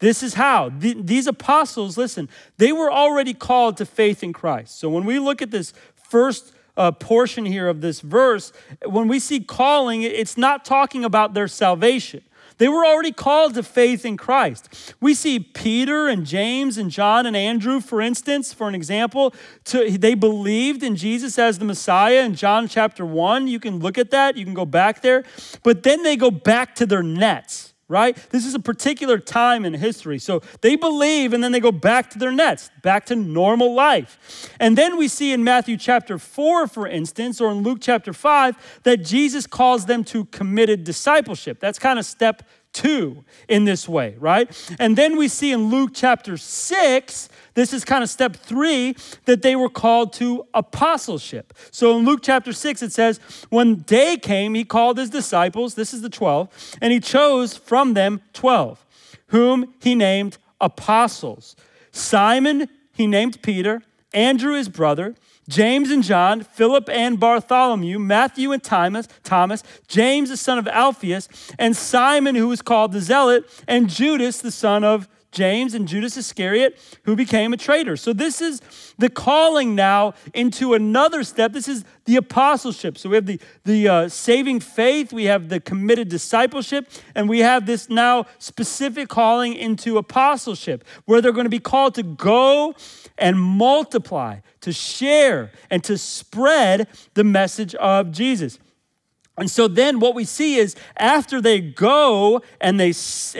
This is how. Th- these apostles, listen, they were already called to faith in Christ. So when we look at this first Uh, portion here of this verse, when we see calling, it's not talking about their salvation. They were already called to faith in Christ. We see Peter and James and John and Andrew, for instance, for an example, to, they believed in Jesus as the Messiah in John chapter one. You can look at that. You can go back there. But then they go back to their nets, right? This is a particular time in history. So they believe and then they go back to their nets, back to normal life. And then we see in Matthew chapter four, for instance, or in Luke chapter five, that Jesus calls them to committed discipleship. That's kind of step two in this way, right? And then we see in Luke chapter six, this is kind of step three, that they were called to apostleship. So in Luke chapter six, it says, when day came, he called his disciples, this is the twelve, and he chose from them twelve, whom he named apostles. Simon, he named Peter, Andrew, his brother, James and John, Philip and Bartholomew, Matthew and Thomas, Thomas, James, the son of Alphaeus, and Simon, who was called the Zealot, and Judas, the son of James, and Judas Iscariot, who became a traitor. So this is the calling now into another step. This is the apostleship. So we have the, the uh, saving faith, we have the committed discipleship, and we have this now specific calling into apostleship, where they're going to be called to go and multiply, to share, and to spread the message of Jesus. And so then what we see is after they go and they,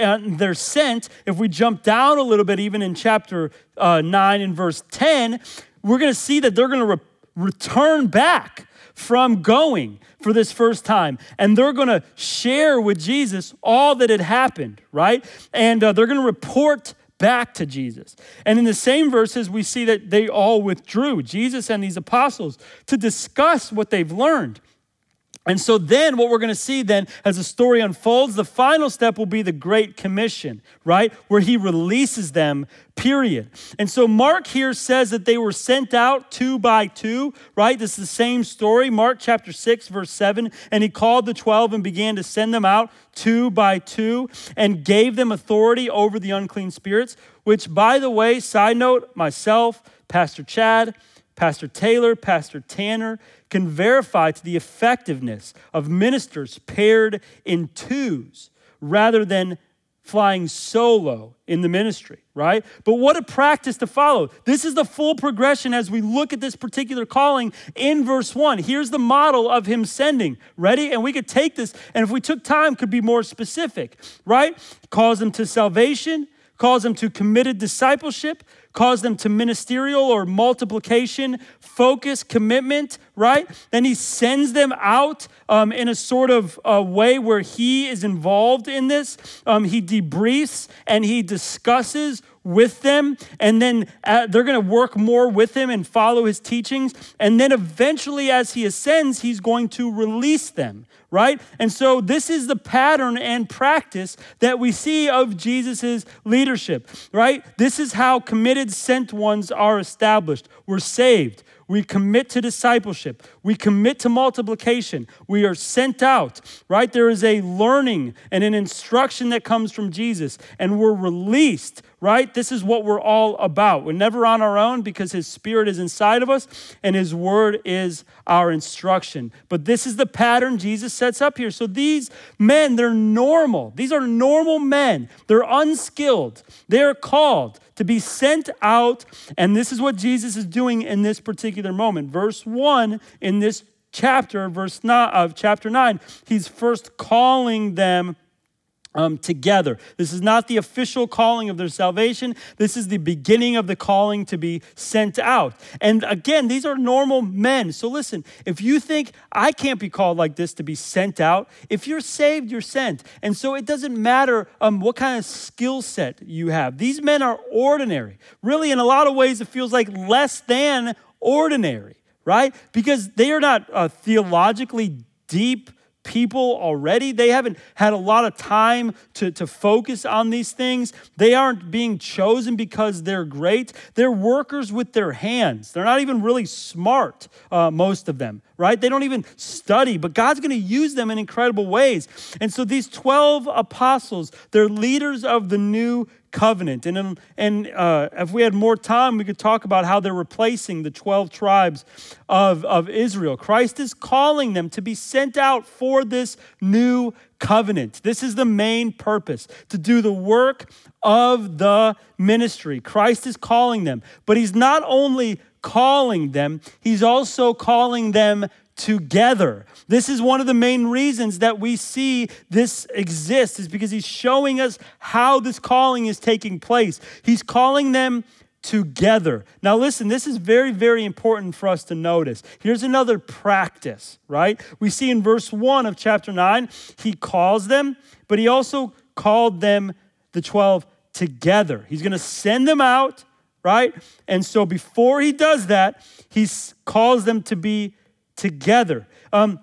uh, they're sent, if we jump down a little bit, even in chapter uh, nine and verse ten, we're going to see that they're going to re- return back from going for this first time. And they're going to share with Jesus all that had happened, right? And uh, they're going to report back to Jesus. And in the same verses, we see that they all withdrew, Jesus and these apostles, to discuss what they've learned. And so then what we're going to see then as the story unfolds, the final step will be the Great Commission, right? Where he releases them, period. And so Mark here says that they were sent out two by two, right? This is the same story, Mark chapter six, verse seven. And he called the twelve and began to send them out two by two and gave them authority over the unclean spirits, which, by the way, side note, myself, Pastor Chad, Pastor Taylor, Pastor Tanner can verify to the effectiveness of ministers paired in twos rather than flying solo in the ministry, right? But what a practice to follow. This is the full progression as we look at this particular calling in verse one. Here's the model of him sending. Ready? And we could take this, and if we took time, could be more specific, right? Calls them to salvation, calls them to committed discipleship, calls them to ministerial or multiplication, focus, commitment, right? Then he sends them out um, in a sort of uh, way where he is involved in this. Um, he debriefs and he discusses with them, and then uh, they're going to work more with him and follow his teachings. And then eventually, as he ascends, he's going to release them, right? And so this is the pattern and practice that we see of Jesus's leadership, right? This is how committed sent ones are established. We're saved. We commit to discipleship. We commit to multiplication. We are sent out, right? There is a learning and an instruction that comes from Jesus, and we're released, right? This is what we're all about. We're never on our own because his spirit is inside of us and his word is our instruction. But this is the pattern Jesus sets up here. So these men, they're normal. These are normal men. They're unskilled. They're called to be sent out. And this is what Jesus is doing in this particular moment. Verse one in this chapter, verse nine, of chapter nine, he's first calling them um, together. This is not the official calling of their salvation. This is the beginning of the calling to be sent out. And again, these are normal men. So listen, if you think I can't be called like this to be sent out, if you're saved, you're sent. And so it doesn't matter um, what kind of skill set you have. These men are ordinary. Really, in a lot of ways, it feels like less than ordinary, right? Because they are not uh, theologically deep people already. They haven't had a lot of time to, to focus on these things. They aren't being chosen because they're great. They're workers with their hands. They're not even really smart, uh, most of them, right? They don't even study, but God's going to use them in incredible ways. And so these twelve apostles, they're leaders of the new covenant. And, and uh, if we had more time, we could talk about how they're replacing the twelve tribes of, of Israel. Christ is calling them to be sent out for this new covenant. This is the main purpose, to do the work of the ministry. Christ is calling them, but he's not only calling them, he's also calling them together. This is one of the main reasons that we see this exists, is because he's showing us how this calling is taking place. He's calling them together. Now listen, this is very, very important for us to notice. Here's another practice, right? We see in verse one of chapter nine, he calls them, but he also called them, the twelve, together. He's going to send them out, right? And so before he does that, he calls them to be together. Um,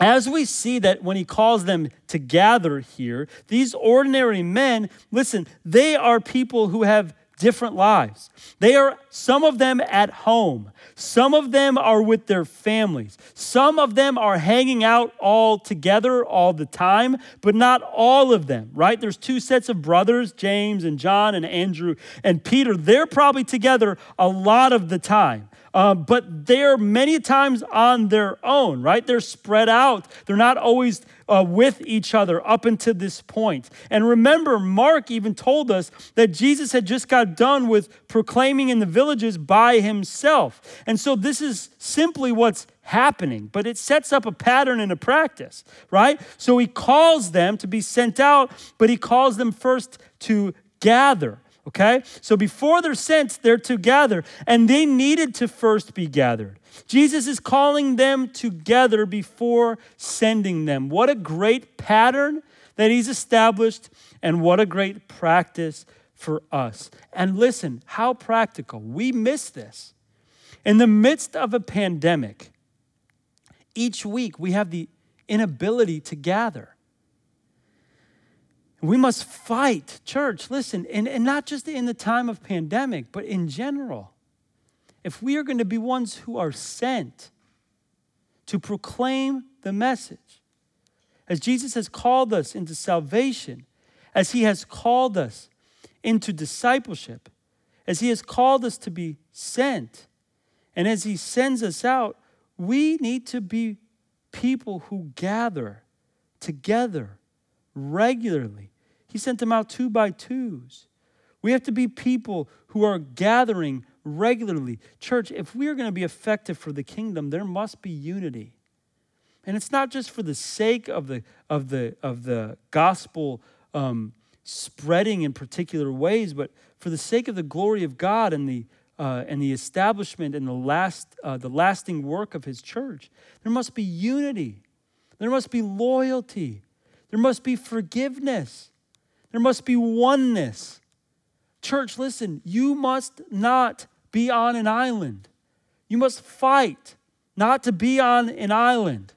as we see that when he calls them to gather here, these ordinary men, listen, they are people who have different lives. They are, some of them at home. Some of them are with their families. Some of them are hanging out all together all the time, but not all of them, right? There's two sets of brothers, James and John and Andrew and Peter. They're probably together a lot of the time. Uh, but they're many times on their own, right? They're spread out. They're not always uh, with each other up until this point. And remember, Mark even told us that Jesus had just got done with proclaiming in the villages by himself. And so this is simply what's happening, but it sets up a pattern and a practice, right? So he calls them to be sent out, but he calls them first to gather. Okay, so before they're sent, they're to gather, and they needed to first be gathered. Jesus is calling them together before sending them. What a great pattern that he's established, and what a great practice for us. And listen, how practical. We miss this. In the midst of a pandemic, each week we have the inability to gather. We must fight, church, listen, and, and not just in the time of pandemic, but in general. If we are going to be ones who are sent to proclaim the message, as Jesus has called us into salvation, as he has called us into discipleship, as he has called us to be sent, and as he sends us out, we need to be people who gather together regularly. He sent them out two by twos. We have to be people who are gathering regularly. Church, if we are going to be effective for the kingdom, there must be unity. And it's not just for the sake of the of the of the gospel um, spreading in particular ways, but for the sake of the glory of God and the uh, and the establishment and the last uh, the lasting work of his church. There must be unity. There must be loyalty. There must be forgiveness. There must be oneness. Church, listen, you must not be on an island. You must fight not to be on an island.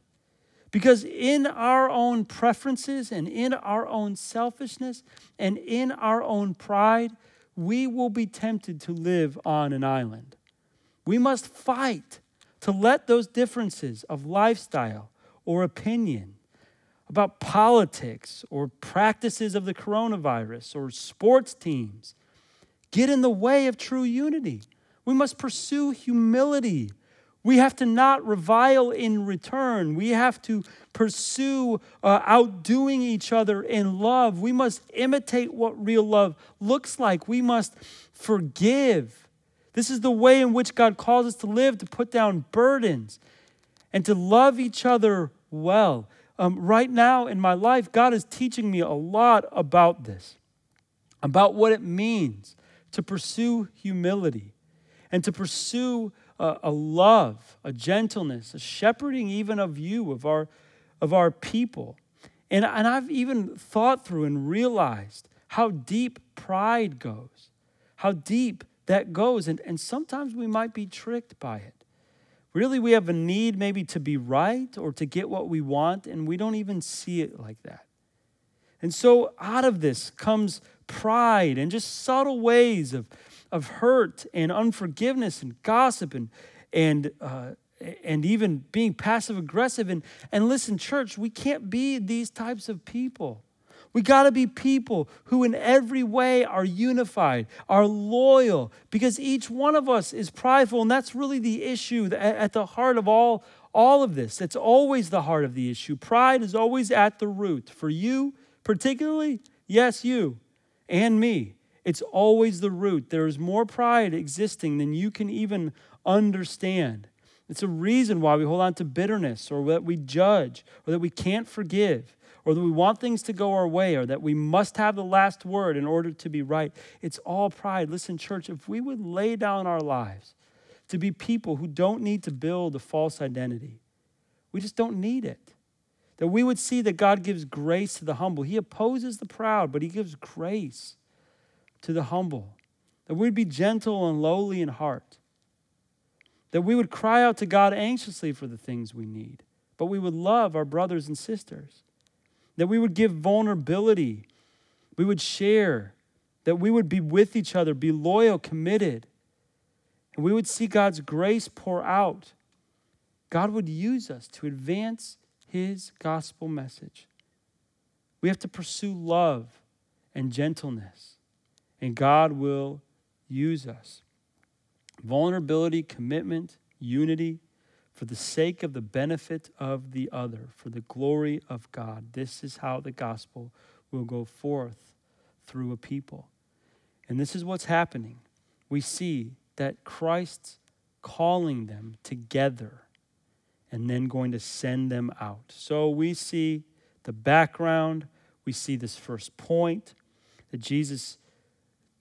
Because in our own preferences and in our own selfishness and in our own pride, we will be tempted to live on an island. We must fight to let those differences of lifestyle or opinion about politics or practices of the coronavirus or sports teams get in the way of true unity. We must pursue humility. We have to not revile in return. We have to pursue uh, outdoing each other in love. We must imitate what real love looks like. We must forgive. This is the way in which God calls us to live, to put down burdens and to love each other well. Um, right now in my life, God is teaching me a lot about this, about what it means to pursue humility and to pursue uh, a love, a gentleness, a shepherding even of you, of our of our people. And, and I've even thought through and realized how deep pride goes, how deep that goes. And, and sometimes we might be tricked by it. Really, we have a need maybe to be right or to get what we want, and we don't even see it like that. And so out of this comes pride and just subtle ways of, of hurt and unforgiveness and gossip and and uh, and even being passive-aggressive. And, and listen, church, we can't be these types of people. We got to be people who in every way are unified, are loyal, because each one of us is prideful. And that's really the issue at the heart of all, all of this. That's always the heart of the issue. Pride is always at the root. For you particularly, yes, you and me, it's always the root. There is more pride existing than you can even understand. It's a reason why we hold on to bitterness or that we judge or that we can't forgive, or that we want things to go our way, or that we must have the last word in order to be right. It's all pride. Listen, church, if we would lay down our lives to be people who don't need to build a false identity, we just don't need it. That we would see that God gives grace to the humble. He opposes the proud, but he gives grace to the humble. That we'd be gentle and lowly in heart. That we would cry out to God anxiously for the things we need, but we would love our brothers and sisters. That we would give vulnerability, we would share, that we would be with each other, be loyal, committed, and we would see God's grace pour out. God would use us to advance his gospel message. We have to pursue love and gentleness, and God will use us. Vulnerability, commitment, unity, for the sake of the benefit of the other, for the glory of God. This is how the gospel will go forth through a people. And this is what's happening. We see that Christ's calling them together and then going to send them out. So we see the background. We see this first point that Jesus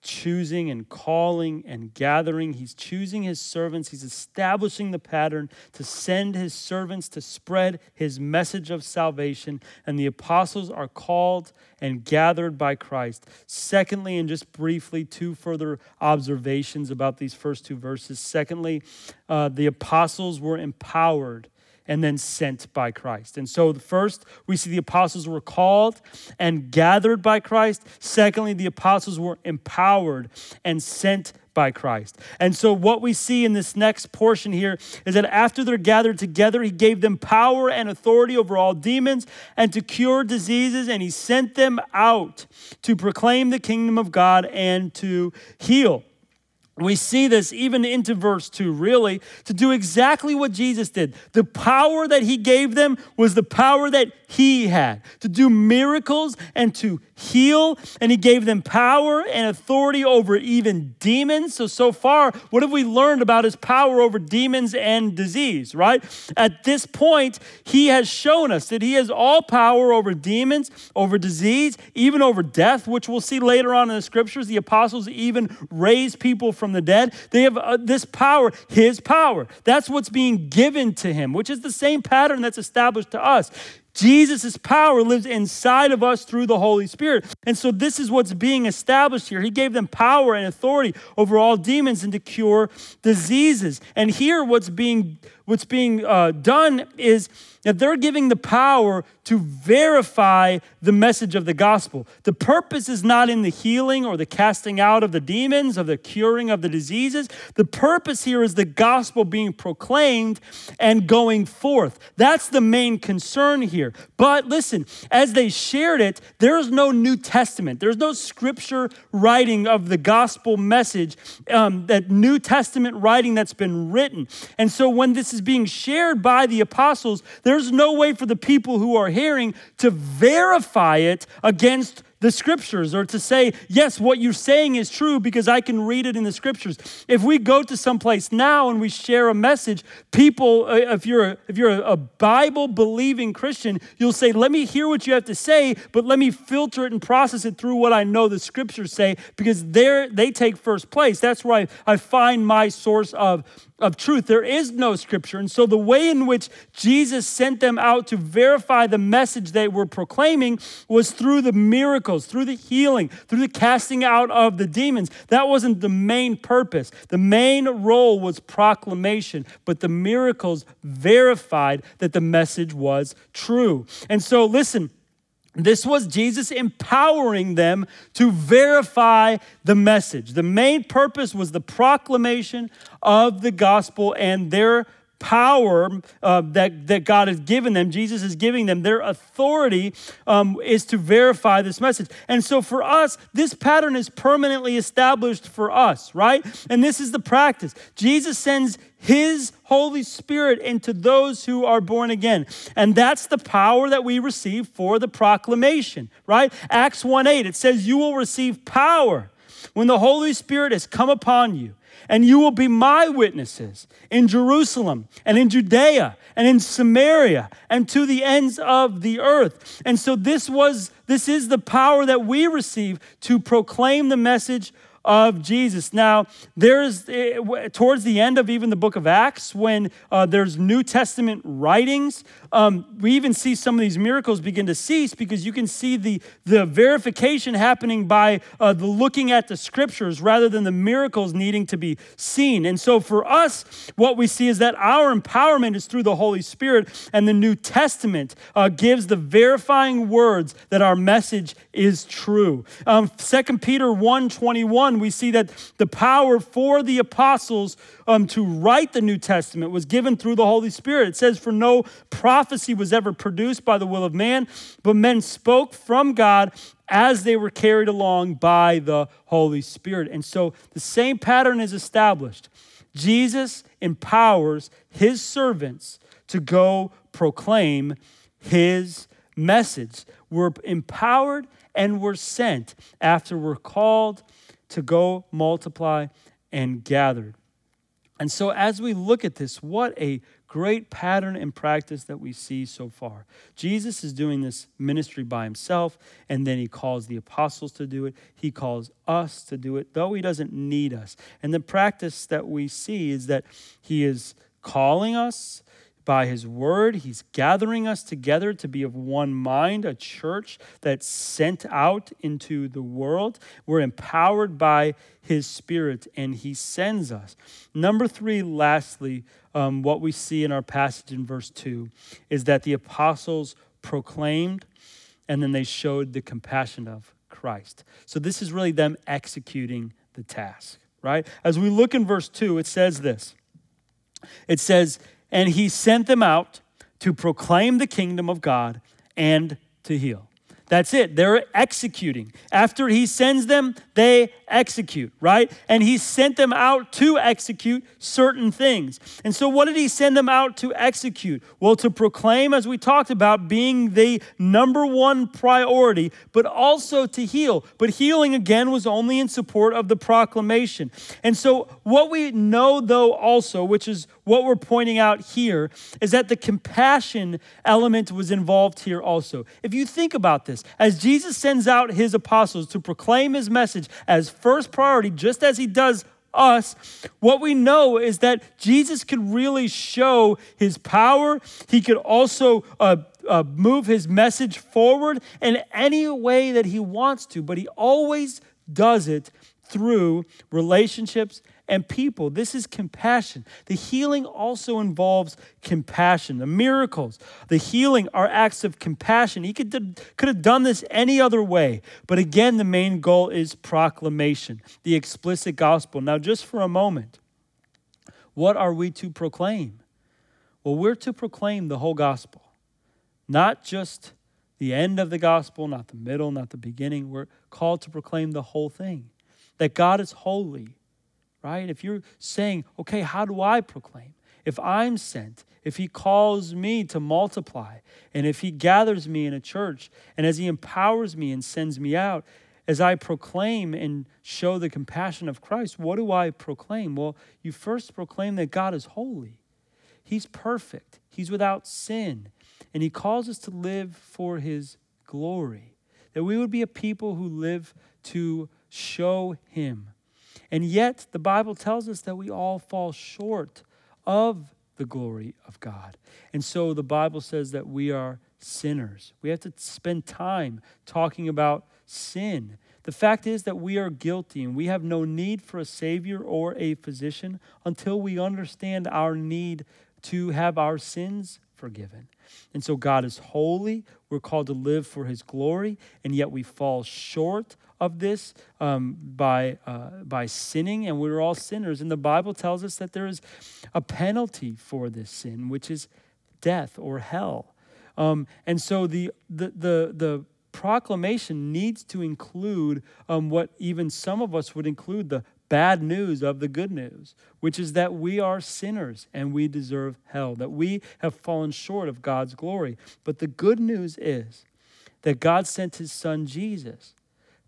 choosing and calling and gathering. He's choosing his servants. He's establishing the pattern to send his servants to spread his message of salvation. And the apostles are called and gathered by Christ. Secondly, and just briefly, two further observations about these first two verses. Secondly, uh, the apostles were empowered and then sent by Christ. And so the first, we see the apostles were called and gathered by Christ. Secondly, the apostles were empowered and sent by Christ. And so what we see in this next portion here is that after they're gathered together, he gave them power and authority over all demons and to cure diseases, and he sent them out to proclaim the kingdom of God and to heal. We see this even into verse two, really, to do exactly what Jesus did. The power that he gave them was the power that he had to do miracles and to heal. And he gave them power and authority over even demons. So, so far, what have we learned about his power over demons and disease, right? At this point, he has shown us that he has all power over demons, over disease, even over death, which we'll see later on in the scriptures. The apostles even raised people from the dead. They have uh, this power, his power. That's what's being given to him, which is the same pattern that's established to us. Jesus' power lives inside of us through the Holy Spirit. And so this is what's being established here. He gave them power and authority over all demons and to cure diseases. And here what's being, what's being uh, done is that they're giving the power to verify the message of the gospel. The purpose is not in the healing or the casting out of the demons, of the curing of the diseases. The purpose here is the gospel being proclaimed and going forth. That's the main concern here. But listen, as they shared it, there's no New Testament. There's no scripture writing of the gospel message, um, that New Testament writing that's been written. And so when this is being shared by the apostles, there's no way for the people who are hearing to verify it against the scriptures, or to say, yes, what you're saying is true because I can read it in the scriptures. If we go to someplace now and we share a message, people, if you're a, if you're a Bible-believing Christian, you'll say, let me hear what you have to say, but let me filter it and process it through what I know the scriptures say, because they're, they take first place. That's where I, I find my source of of truth. There is no scripture. And so the way in which Jesus sent them out to verify the message they were proclaiming was through the miracles, through the healing, through the casting out of the demons. That wasn't the main purpose. The main role was proclamation, but the miracles verified that the message was true. And so listen, this was Jesus empowering them to verify the message. The main purpose was the proclamation of the gospel and their power uh, that, that God has given them. Jesus is giving them their authority um, is to verify this message. And so for us, this pattern is permanently established for us, right? And this is the practice. Jesus sends his Holy Spirit into those who are born again. And that's the power that we receive for the proclamation, right? Acts one eight, it says, you will receive power when the Holy Spirit has come upon you, and you will be my witnesses in Jerusalem and in Judea and in Samaria and to the ends of the earth. And so this was, this is the power that we receive to proclaim the message of Jesus. Now, there's towards the end of even the book of Acts, when uh, there's New Testament writings, um, we even see some of these miracles begin to cease, because you can see the the verification happening by uh, the looking at the scriptures rather than the miracles needing to be seen. And so for us, what we see is that our empowerment is through the Holy Spirit, and the New Testament uh, gives the verifying words that our message is true. Um, Second Peter one twenty-one, we see that the power for the apostles um, to write the New Testament was given through the Holy Spirit. It says, for no prophecy was ever produced by the will of man, but men spoke from God as they were carried along by the Holy Spirit. And so the same pattern is established. Jesus empowers his servants to go proclaim his message. We're empowered and we're sent after we're called to go, multiply, and gathered. And so as we look at this, what a Great pattern and practice that we see so far. Jesus is doing this ministry by himself, and then he calls the apostles to do it. He calls us to do it, though he doesn't need us. And the practice that we see is that he is calling us by his word. He's gathering us together to be of one mind, a church that's sent out into the world. We're empowered by his spirit, and he sends us. Number three, lastly, um, what we see in our passage in verse two is that the apostles proclaimed, and then they showed the compassion of Christ. So this is really them executing the task, right? As we look in verse two, it says this. It says, and he sent them out to proclaim the kingdom of God and to heal. That's it. They're executing. After he sends them, they execute, right? And he sent them out to execute certain things. And so what did he send them out to execute? Well, to proclaim, as we talked about, being the number one priority, but also to heal. But healing, again, was only in support of the proclamation. And so what we know, though, also, which is what we're pointing out here, is that the compassion element was involved here also. If you think about this, as Jesus sends out his apostles to proclaim his message as first priority, just as he does us, what we know is that Jesus could really show his power. He could also uh, uh, move his message forward in any way that he wants to, but he always does it through relationships and people. This is compassion. The healing also involves compassion. The miracles, the healing are acts of compassion. He could, could have done this any other way. But again, the main goal is proclamation, the explicit gospel. Now, just for a moment, what are we to proclaim? Well, we're to proclaim the whole gospel, not just the end of the gospel, not the middle, not the beginning. We're called to proclaim the whole thing, that God is holy. Right? If you're saying, okay, how do I proclaim? If I'm sent, if he calls me to multiply, and if he gathers me in a church, and as he empowers me and sends me out, as I proclaim and show the compassion of Christ, what do I proclaim? Well, you first proclaim that God is holy. He's perfect. He's without sin. And he calls us to live for his glory, that we would be a people who live to show him. And yet, the Bible tells us that we all fall short of the glory of God. And so the Bible says that we are sinners. We have to spend time talking about sin. The fact is that we are guilty, and we have no need for a savior or a physician until we understand our need to have our sins forgiven. And so God is holy. We're called to live for his glory, and yet we fall short of this um, by uh, by sinning, and we're all sinners. And the Bible tells us that there is a penalty for this sin, which is death or hell. Um, and so the the the the proclamation needs to include um, what even some of us would include the bad news of the good news, which is that we are sinners and we deserve hell, that we have fallen short of God's glory. But the good news is that God sent his son Jesus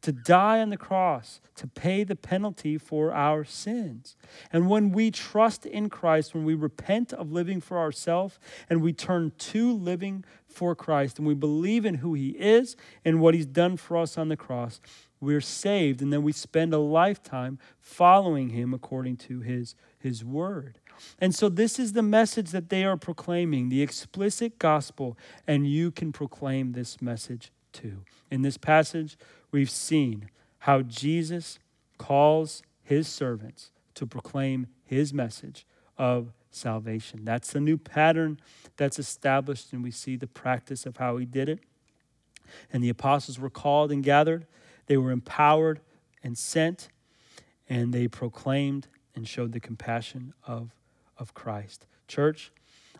to die on the cross to pay the penalty for our sins. And when we trust in Christ, when we repent of living for ourselves and we turn to living for Christ and we believe in who he is and what he's done for us on the cross, we're saved, and then we spend a lifetime following him according to his, his word. And so this is the message that they are proclaiming, the explicit gospel, and you can proclaim this message too. In this passage, we've seen how Jesus calls his servants to proclaim his message of salvation. That's the new pattern that's established, and we see the practice of how he did it. And the apostles were called and gathered. They were empowered and sent, and they proclaimed and showed the compassion of, of Christ. Church,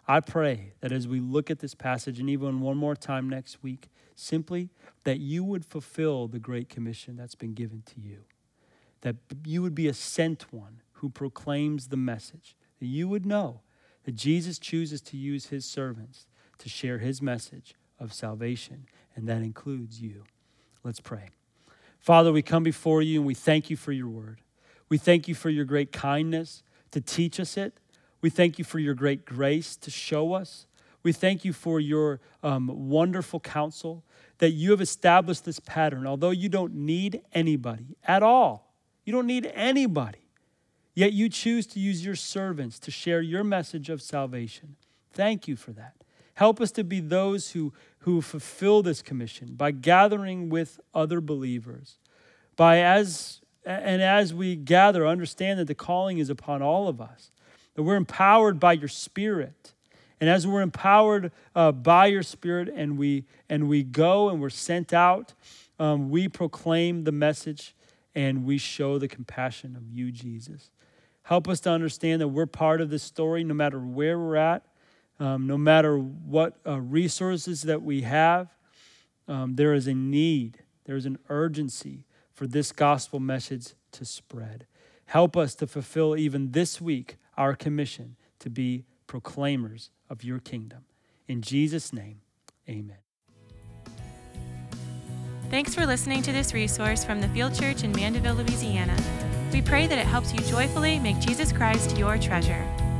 I pray that as we look at this passage, and even one more time next week, simply that you would fulfill the Great Commission that's been given to you, that you would be a sent one who proclaims the message, that you would know that Jesus chooses to use his servants to share his message of salvation, and that includes you. Let's pray. Father, we come before you and we thank you for your word. We thank you for your great kindness to teach us it. We thank you for your great grace to show us. We thank you for your um, wonderful counsel, that you have established this pattern. Although you don't need anybody at all, you don't need anybody, yet you choose to use your servants to share your message of salvation. Thank you for that. Help us to be those who, who fulfill this commission by gathering with other believers. By as and as we gather, understand that the calling is upon all of us, that we're empowered by your Spirit. And as we're empowered uh, by your Spirit and we and we go and we're sent out, um, we proclaim the message and we show the compassion of you, Jesus. Help us to understand that we're part of this story no matter where we're at, um, no matter what uh, resources that we have. Um, there is a need, there is an urgency for this gospel message to spread. Help us to fulfill even this week our commission to be proclaimers of your kingdom. In Jesus' name, amen. Thanks for listening to this resource from the Field Church in Mandeville, Louisiana. We pray that it helps you joyfully make Jesus Christ your treasure.